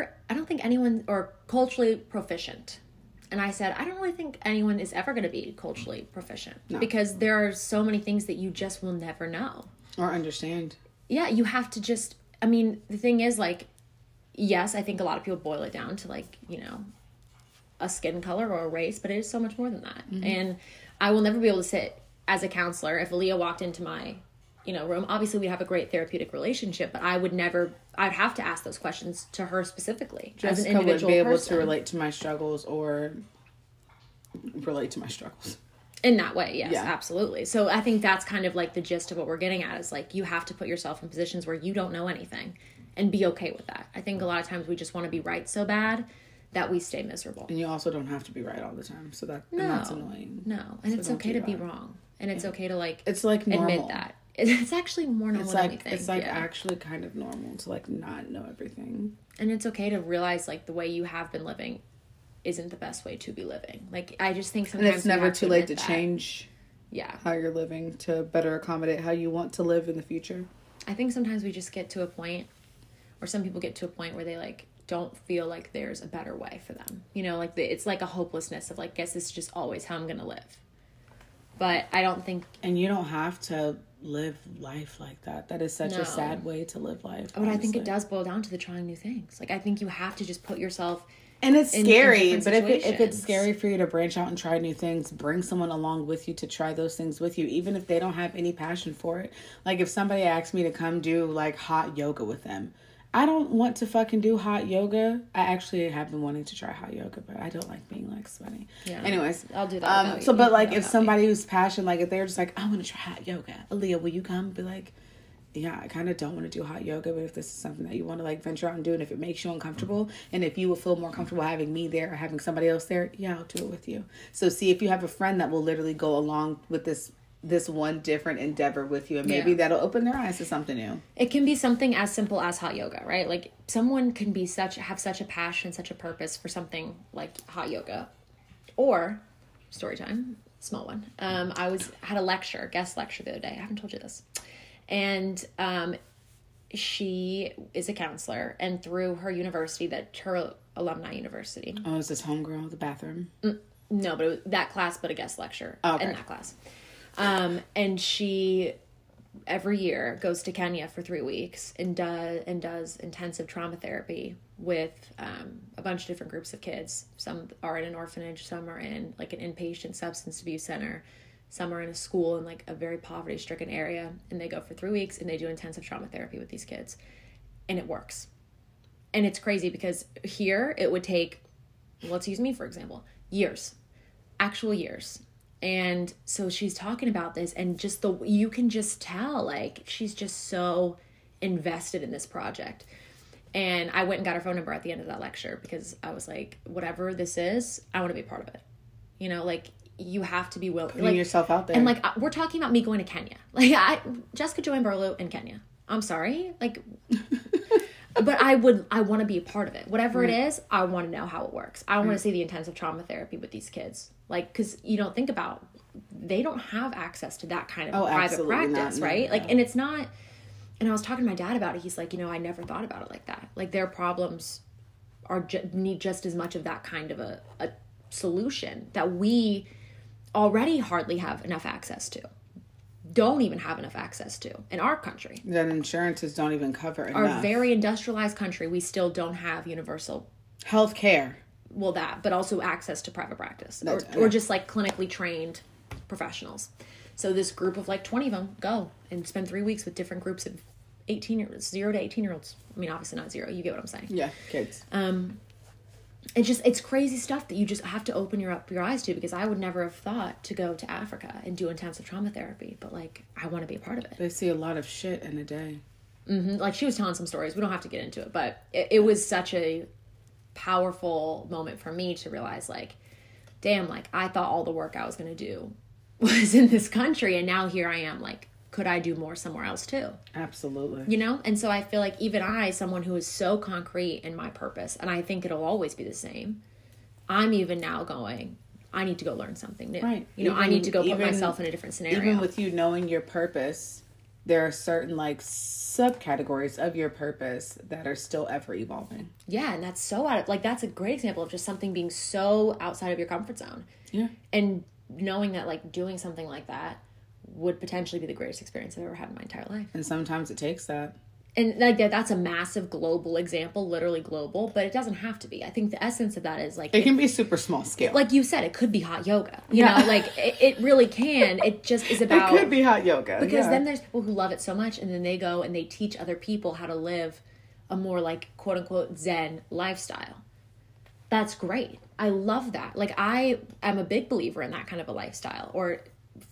anyone or culturally proficient. And I said, I don't really think anyone is ever going to be culturally proficient because there are so many things that you just will never know or understand. Yeah, you have to just, I mean, the thing is, like, yes, I think a lot of people boil it down to, like, you know, a skin color or a race, but it is so much more than that. Mm-hmm. And I will never be able to sit as a counselor. If Aaliyah walked into my, you know, room, obviously we'd have a great therapeutic relationship, but I would never, I'd have to ask those questions to her specifically. Jessica as an individual would be able person. To relate to my struggles or relate to my struggles. In that way, yes, yeah. Absolutely. So I think that's kind of like the gist of what we're getting at is like you have to put yourself in positions where you don't know anything and be okay with that. I think a lot of times we just want to be right so bad that we stay miserable. And you also don't have to be right all the time. So that, no, and that's annoying. No, and so it's okay to be wrong. And it's okay to like it's like normal. Admit that. It's actually more normal than we think. It's like actually kind of normal to like not know everything. And it's okay to realize like the way you have been living isn't the best way to be living. Like, I just think sometimes... And it's never too late to change how you're living to better accommodate how you want to live in the future. I think sometimes we just get to a point, or some people get to a point where they, like, don't feel like there's a better way for them. You know, like, it's like a hopelessness of, like, guess this is just always how I'm going to live. But I don't think... And you don't have to live life like that. That is such a sad way to live life. But honestly. I think it does boil down to the trying new things. Like, I think you have to just put yourself... And it's scary, but if it's scary for you to branch out and try new things, bring someone along with you to try those things with you, even if they don't have any passion for it. Like, if somebody asked me to come do, like, hot yoga with them, I don't want to fucking do hot yoga. I actually have been wanting to try hot yoga, but I don't like being, like, sweaty. Yeah. Anyways. I'll do that without you. So, but, like, if somebody who's passionate, like, if they're just like, I want to try hot yoga, Aaliyah, will you come? Be like... Yeah, I kind of don't want to do hot yoga, but if this is something that you want to, like, venture out and do, and if it makes you uncomfortable, and if you would feel more comfortable having me there or having somebody else there, yeah, I'll do it with you. So see if you have a friend that will literally go along with this one different endeavor with you, and maybe that'll open their eyes to something new. It can be something as simple as hot yoga, right? Like, someone can be have such a passion, such a purpose for something like hot yoga. Or, story time, small one. I had a guest lecture the other day. I haven't told you this. And she is a counselor, and through her university, her alumni university. Oh, is this homegirl, the bathroom? No, but it was that class, but a guest lecture in that class. And she, every year, goes to Kenya for 3 weeks and does intensive trauma therapy with a bunch of different groups of kids. Some are in an orphanage, some are in, like, an inpatient substance abuse center. Some are in a school in, like, a very poverty-stricken area, and they go for 3 weeks, and they do intensive trauma therapy with these kids. And it works. And it's crazy because here it would take, let's use me for example, years, actual years. And so she's talking about this, and just you can just tell, like, she's just so invested in this project. And I went and got her phone number at the end of that lecture because I was like, whatever this is, I want to be part of it. You know, like... You have to be willing. Putting yourself out there. And, like, we're talking about me going to Kenya. Like, Jessica Joanne Burlough in Kenya. I'm sorry. Like, but I want to be a part of it. Whatever it is, I want to know how it works. I want to see the intensive trauma therapy with these kids. Like, because you don't think about, they don't have access to that kind of private practice, right? No. Like, and it's not, and I was talking to my dad about it. He's like, you know, I never thought about it like that. Like, their problems are need just as much of that kind of a solution that we already hardly have enough access to, don't even have enough access to in our country. That insurances don't even cover enough. Our very industrialized country, we still don't have universal health care. Well, that, but also access to private practice or just, like, clinically trained professionals. So this group of, like, 20 of them go and spend 3 weeks with different groups of 0 to 18-year-olds. I mean, obviously not zero. You get what I'm saying. Yeah, kids. It's crazy stuff that you just have to open your eyes to, because I would never have thought to go to Africa and do intensive trauma therapy, but, like, I want to be a part of it. They see a lot of shit in a day. Mm-hmm. Like, she was telling some stories. We don't have to get into it, but it was such a powerful moment for me to realize, like, damn, like, I thought all the work I was going to do was in this country, and now here I am, like, could I do more somewhere else too? Absolutely. You know? And so I feel like even I, someone who is so concrete in my purpose, and I think it'll always be the same, I'm even now going, I need to go learn something new. Right. You know, I need to go put myself in a different scenario. Even with you knowing your purpose, there are certain like subcategories of your purpose that are still ever evolving. Yeah, and that's so out of, like, that's a great example of just something being so outside of your comfort zone. Yeah. And knowing that like doing something like that would potentially be the greatest experience I've ever had in my entire life. And sometimes it takes that. And like that's a massive global example, literally global, but it doesn't have to be. I think the essence of that is like... It can be super small scale. Like you said, it could be hot yoga. You know, like it really can. It just is about... It could be hot yoga. Because then there's people who love it so much and then they go and they teach other people how to live a more like quote unquote Zen lifestyle. That's great. I love that. Like I am a big believer in that kind of a lifestyle or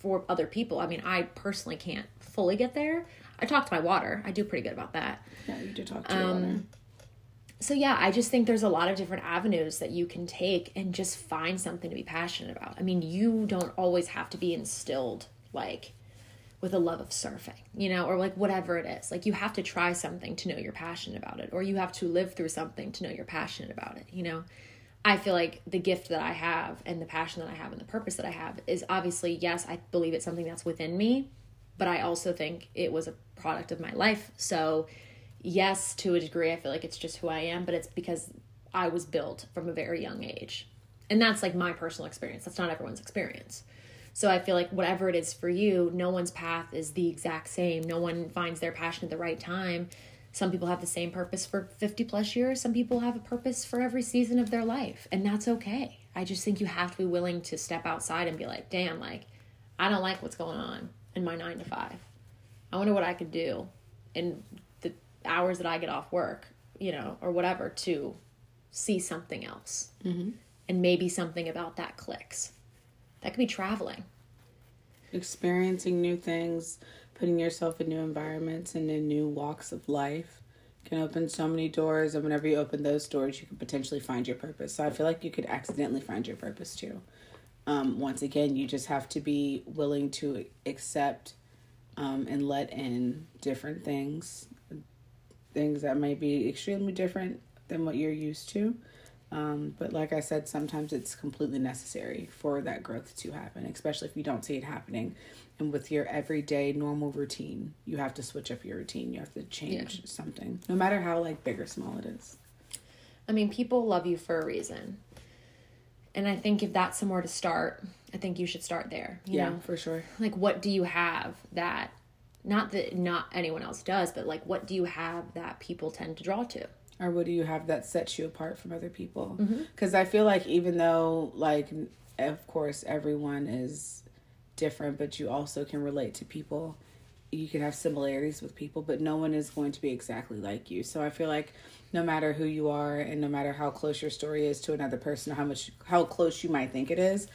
for other people. I mean, I personally can't fully get there. I talk to my water. I do pretty good about that. Yeah, you do talk to your water. So yeah, I just think there's a lot of different avenues that you can take and just find something to be passionate about. I mean, you don't always have to be instilled like with a love of surfing, you know, or like whatever it is. Like you have to try something to know you're passionate about it, or you have to live through something to know you're passionate about it, you know. I feel like the gift that I have and the passion that I have and the purpose that I have is obviously, yes, I believe it's something that's within me, but I also think it was a product of my life. So yes, to a degree, I feel like it's just who I am, but it's because I was built from a very young age. And that's like my personal experience. That's not everyone's experience. So I feel like whatever it is for you, no one's path is the exact same. No one finds their passion at the right time. Some people have the same purpose for 50 plus years. Some people have a purpose for every season of their life. And that's okay. I just think you have to be willing to step outside and be like, damn, like, I don't like what's going on in my 9 to 5. I wonder what I could do in the hours that I get off work, you know, or whatever, to see something else. Mm-hmm. And maybe something about that clicks. That could be traveling. Experiencing new things. Putting yourself in new environments and in new walks of life can open so many doors. And whenever you open those doors, you can potentially find your purpose. So I feel like you could accidentally find your purpose too. Once again, you just have to be willing to accept and let in different things. Things that may be extremely different than what you're used to. But like I said, sometimes it's completely necessary for that growth to happen, especially if you don't see it happening. And with your everyday normal routine, you have to switch up your routine. You have to change something, no matter how like big or small it is. I mean, people love you for a reason. And I think if that's somewhere to start, I think you should start there. You know? For sure. Like, what do you have that not anyone else does, but like, what do you have that people tend to draw to? Or what do you have that sets you apart from other people? Because I feel like even though, like, of course, everyone is different, but you also can relate to people. You can have similarities with people, but no one is going to be exactly like you. So I feel like no matter who you are and no matter how close your story is to another person, or how close you might think it is,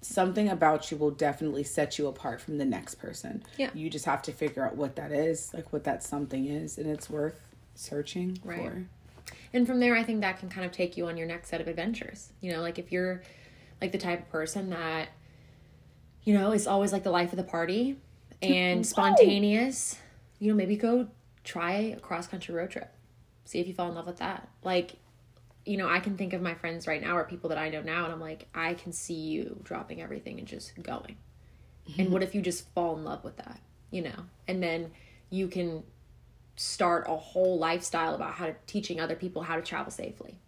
something about you will definitely set you apart from the next person. Yeah. You just have to figure out what that is, like what that something is, and it's worth searching for. And from there, I think that can kind of take you on your next set of adventures. You know, like if you're like the type of person that, you know, is always like the life of the party and spontaneous, you know, maybe go try a cross-country road trip. See if you fall in love with that. Like, you know, I can think of my friends right now or people that I know now, and I'm like, I can see you dropping everything and just going. Mm-hmm. And what if you just fall in love with that, you know? And then you can start a whole lifestyle about how to teaching other people how to travel safely.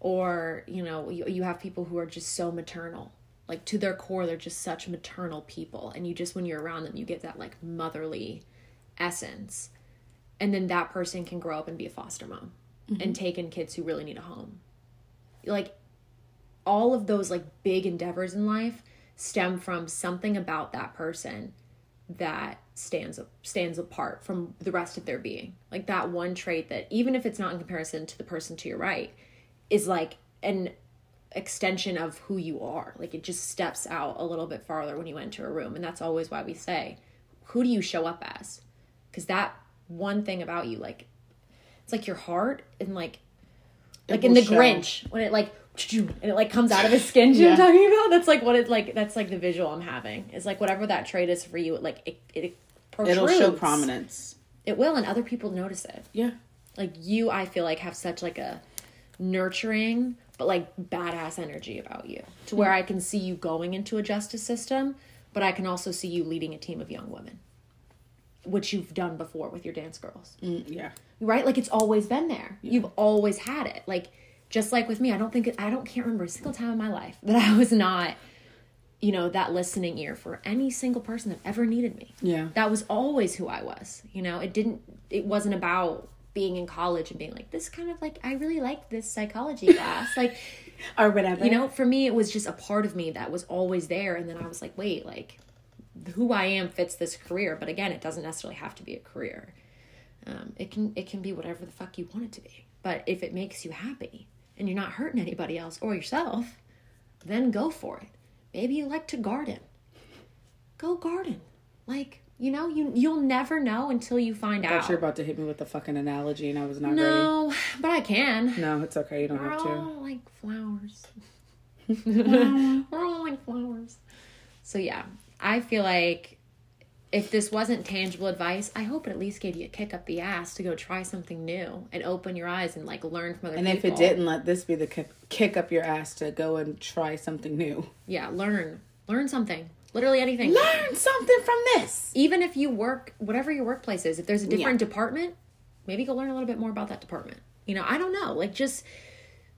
Or, you know, you have people who are just so maternal, like to their core, they're just such maternal people. And you just, when you're around them, you get that like motherly essence. And then that person can grow up and be a foster mom and take in kids who really need a home. Like all of those like big endeavors in life stem from something about that person that stands apart from the rest of their being. Like that one trait that, even if it's not in comparison to the person to your right, is like an extension of who you are. Like it just steps out a little bit farther when you enter a room. And that's always why we say, who do you show up as? Because that one thing about you, like, it's like your heart and like in the Grinch, when it like, and it like comes out of his skin. You know what I'm talking about? That's like what it like. That's like the visual I'm having. It's like whatever that trait is for you. It protrudes. It'll show prominence. It will, and other people notice it. Yeah. Like you, I feel like have such like a nurturing but like badass energy about you, to where I can see you going into a justice system, but I can also see you leading a team of young women. which you've done before with your dance girls. Yeah. Right? Like, it's always been there. Yeah. You've always had it. Like, just like with me, I can't remember a single time in my life that I was not, you know, that listening ear for any single person that ever needed me. Yeah. That was always who I was, you know? It wasn't about being in college and being like, this kind of, like, I really liked this psychology class. Like, or whatever. You know, for me, it was just a part of me that was always there. And then I was like, wait, like, who I am fits this career. But again, it doesn't necessarily have to be a career. It can be whatever the fuck you want it to be. But if it makes you happy and you're not hurting anybody else or yourself, then go for it. Maybe you like to garden. Go garden. Like, you know, you'll never know until you find out. I thought you're about to hit me with the fucking analogy and I was not ready. No, but I can. No, it's okay. You don't have to. We're all like flowers. We're all like flowers. So yeah, I feel like if this wasn't tangible advice, I hope it at least gave you a kick up the ass to go try something new and open your eyes and, like, learn from other people. And if it didn't, let this be the kick up your ass to go and try something new. Yeah, learn. Learn something. Literally anything. Learn something from this. Even if you work, whatever your workplace is, if there's a different department, maybe go learn a little bit more about that department. You know, I don't know. Like, just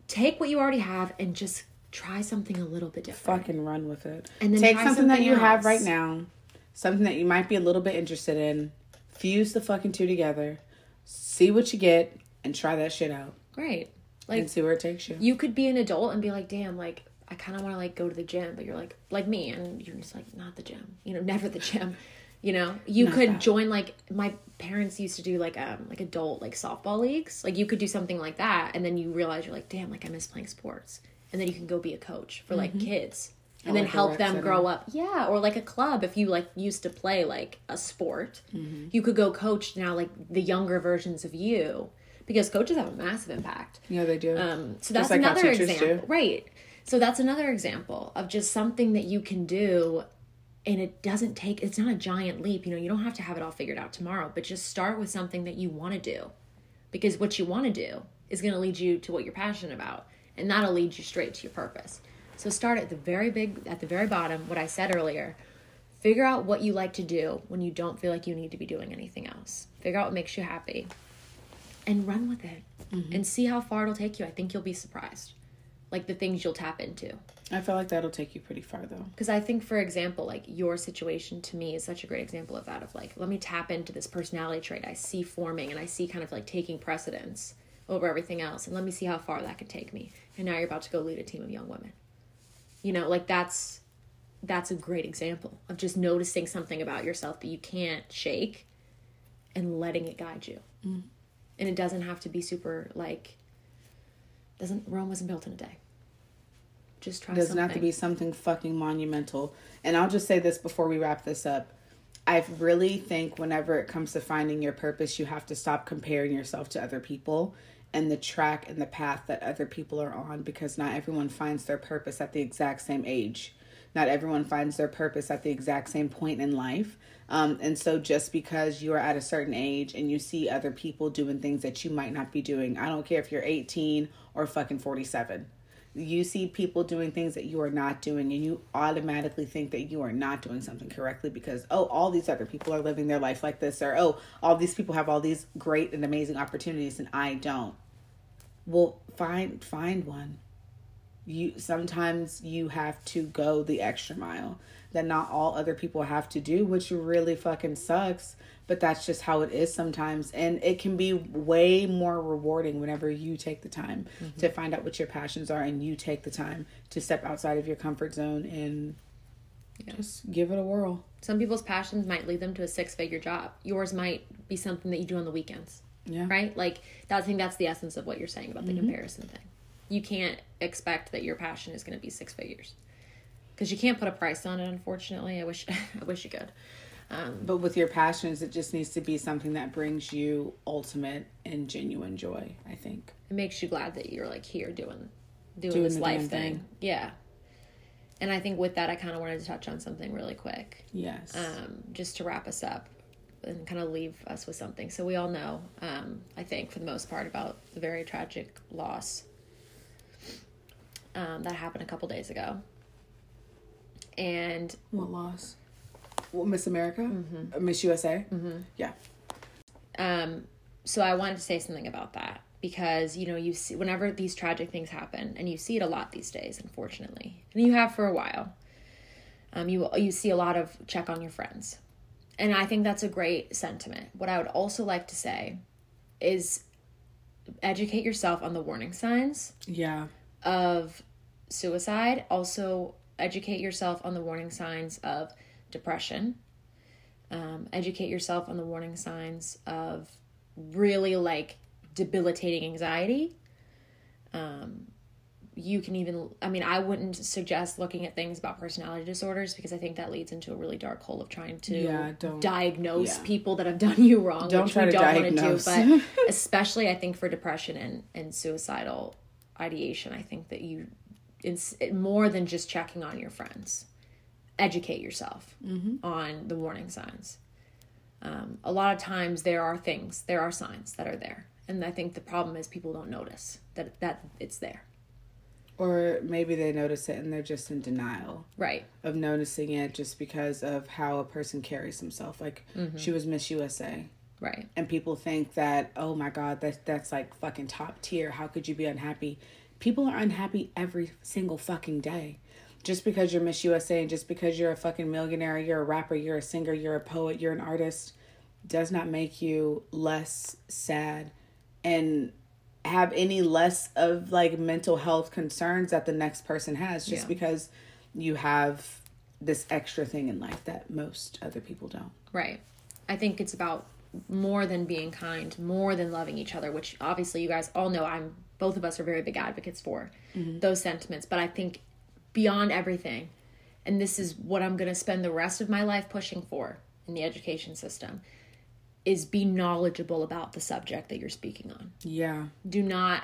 take what you already have and just try something a little bit different. Fucking run with it. And then take something that you have right now, something that you might be a little bit interested in, fuse the fucking two together, see what you get, and try that shit out. Great. Like, and see where it takes you. You could be an adult and be like, damn, like, I kind of want to, like, go to the gym, but you're like me, and you're just like, not the gym. You know, never the gym. You know, you not could that. Join, like, my parents used to do, like adult, like, softball leagues. Like, you could do something like that, and then you realize you're like, damn, like, I miss playing sports. And then you can go be a coach for, like, kids. And then help them grow up. Yeah, or, like, a club. If you, like, used to play, like, a sport, you could go coach now, like, the younger versions of you. Because coaches have a massive impact. Yeah, they do. So that's another example. Right. So that's another example of just something that you can do. And it's not a giant leap. You know, you don't have to have it all figured out tomorrow. But just start with something that you want to do. Because what you want to do is going to lead you to what you're passionate about. And that'll lead you straight to your purpose. So start at the very bottom, what I said earlier. Figure out what you like to do when you don't feel like you need to be doing anything else. Figure out what makes you happy. And run with it. And see how far it'll take you. I think you'll be surprised. Like, the things you'll tap into. I feel like that'll take you pretty far, though. Because I think, for example, like, your situation to me is such a great example of that. Of, like, let me tap into this personality trait I see forming. And I see kind of, like, taking precedence over everything else, and let me see how far that could take me. And now you're about to go lead a team of young women. You know, like, that's a great example of just noticing something about yourself that you can't shake and letting it guide you. And it doesn't have to be super, like, Rome wasn't built in a day. Just try something. It doesn't have to be something fucking monumental. And I'll just say this before we wrap this up. I really think whenever it comes to finding your purpose, you have to stop comparing yourself to other people and the track and the path that other people are on, because not everyone finds their purpose at the exact same age. Not everyone finds their purpose at the exact same point in life. And so just because you are at a certain age and you see other people doing things that you might not be doing, I don't care if you're 18 or fucking 47. You see people doing things that you are not doing, and you automatically think that you are not doing something correctly because, oh, all these other people are living their life like this, or, oh, all these people have all these great and amazing opportunities and I don't. Well, find one. Sometimes you have to go the extra mile that not all other people have to do, which really fucking sucks, but that's just how it is sometimes. And it can be way more rewarding whenever you take the time to find out what your passions are, and you take the time to step outside of your comfort zone and just give it a whirl. Some people's passions might lead them to a 6-figure job. Yours might be something that you do on the weekends. Yeah. Right? Like, I think that's the essence of what you're saying about the comparison thing. You can't expect that your passion is going to be 6 figures. Because you can't put a price on it, unfortunately. I wish you could. But with your passions, it just needs to be something that brings you ultimate and genuine joy, I think. It makes you glad that you're, like, here doing this life thing. Yeah. And I think with that, I kind of wanted to touch on something really quick. Yes. Just to wrap us up and kind of leave us with something. So we all know, I think, for the most part, about the very tragic loss that happened a couple days ago. And what loss? Miss America? Mm-hmm. Miss USA? Mm-hmm. Yeah. So I wanted to say something about that because, you know, you see whenever these tragic things happen, and you see it a lot these days, unfortunately, and you have for a while, you see a lot of check on your friends. And I think that's a great sentiment. What I would also like to say is educate yourself on the warning signs of suicide. Also educate yourself on the warning signs of depression. Educate yourself on the warning signs of really debilitating anxiety. You can even, I wouldn't suggest looking at things about personality disorders because I think that leads into a really dark hole of trying to diagnose people that have done you wrong, which we don't want to do. But especially I think for depression and suicidal ideation, I think that it's more than just checking on your friends. Educate yourself on the warning signs. A lot of times there are signs that are there. And I think the problem is people don't notice that it's there. Or maybe they notice it and they're just in denial. Right. Of noticing it just because of how a person carries himself. She was Miss USA. Right. And people think that, oh my God, that's fucking top tier. How could you be unhappy? People are unhappy every single fucking day. Just because you're Miss USA and just because you're a fucking millionaire, you're a rapper, you're a singer, you're a poet, you're an artist, does not make you less sad and have any less of mental health concerns that the next person has just because you have this extra thing in life that most other people don't. Right. I think it's about more than being kind, more than loving each other, which obviously you guys all know both of us are very big advocates for those sentiments. But I think beyond everything, and this is what I'm going to spend the rest of my life pushing for in the education system, is be knowledgeable about the subject that you're speaking on. Yeah.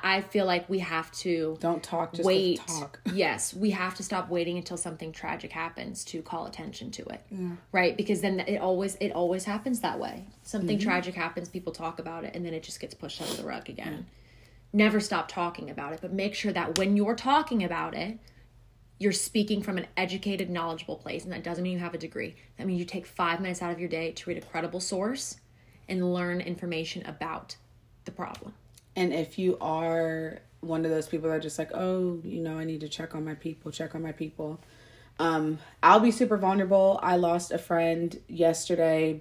I feel like we have to... Don't talk, just wait. Talk. Yes, we have to stop waiting until something tragic happens to call attention to it. Yeah. Right? Because then it always happens that way. Something tragic happens, people talk about it, and then it just gets pushed under the rug again. Yeah. Never stop talking about it, but make sure that when you're talking about it, you're speaking from an educated, knowledgeable place, and that doesn't mean you have a degree. That means you take 5 minutes out of your day to read a credible source and learn information about the problem. And if you are one of those people that are just I need to check on my people. I'll be super vulnerable. I lost a friend yesterday,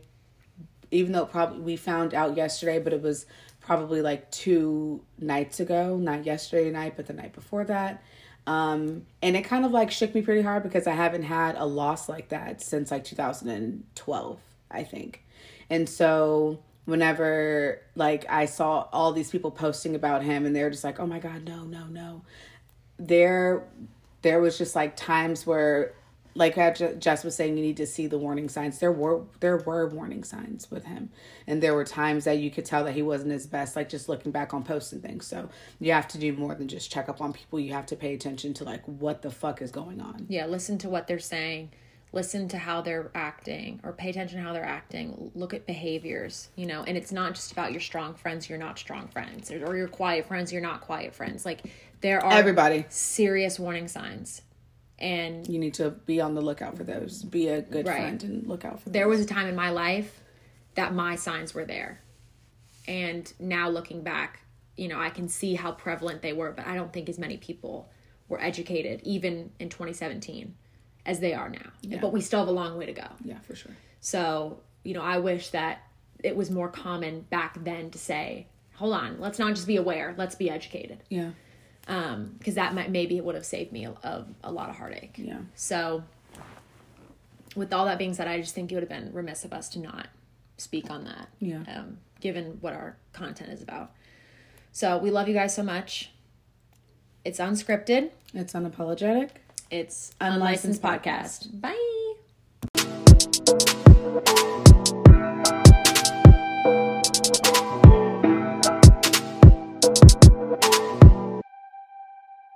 even though we found out yesterday, but it was probably 2 nights ago, not yesterday night, but the night before that. And it kind of shook me pretty hard because I haven't had a loss like that since 2012, I think. And so whenever I saw all these people posting about him and they're just oh my God, no. There was just times where Jess was saying, you need to see the warning signs. There were warning signs with him. And there were times that you could tell that he wasn't his best, just looking back on posts and things. So you have to do more than just check up on people. You have to pay attention to what the fuck is going on. Yeah. Listen to what they're saying. Listen to how they're acting, or pay attention to how they're acting. Look at behaviors, and it's not just about your strong friends, you're not strong friends, or your quiet friends, you're not quiet friends. There are everybody serious warning signs. And you need to be on the lookout for those. Be a good friend and look out for those. There was a time in my life that my signs were there. And now looking back, I can see how prevalent they were, but I don't think as many people were educated, even in 2017, as they are now. Yeah. But we still have a long way to go. Yeah, for sure. So, I wish that it was more common back then to say, hold on, let's not just be aware, let's be educated. Yeah. Because that it would have saved me a lot of heartache. Yeah. So with all that being said, I just think it would have been remiss of us to not speak on that. Yeah. Given what our content is about. So we love you guys so much. It's unscripted. It's unapologetic. It's Unlicensed Podcast. Bye.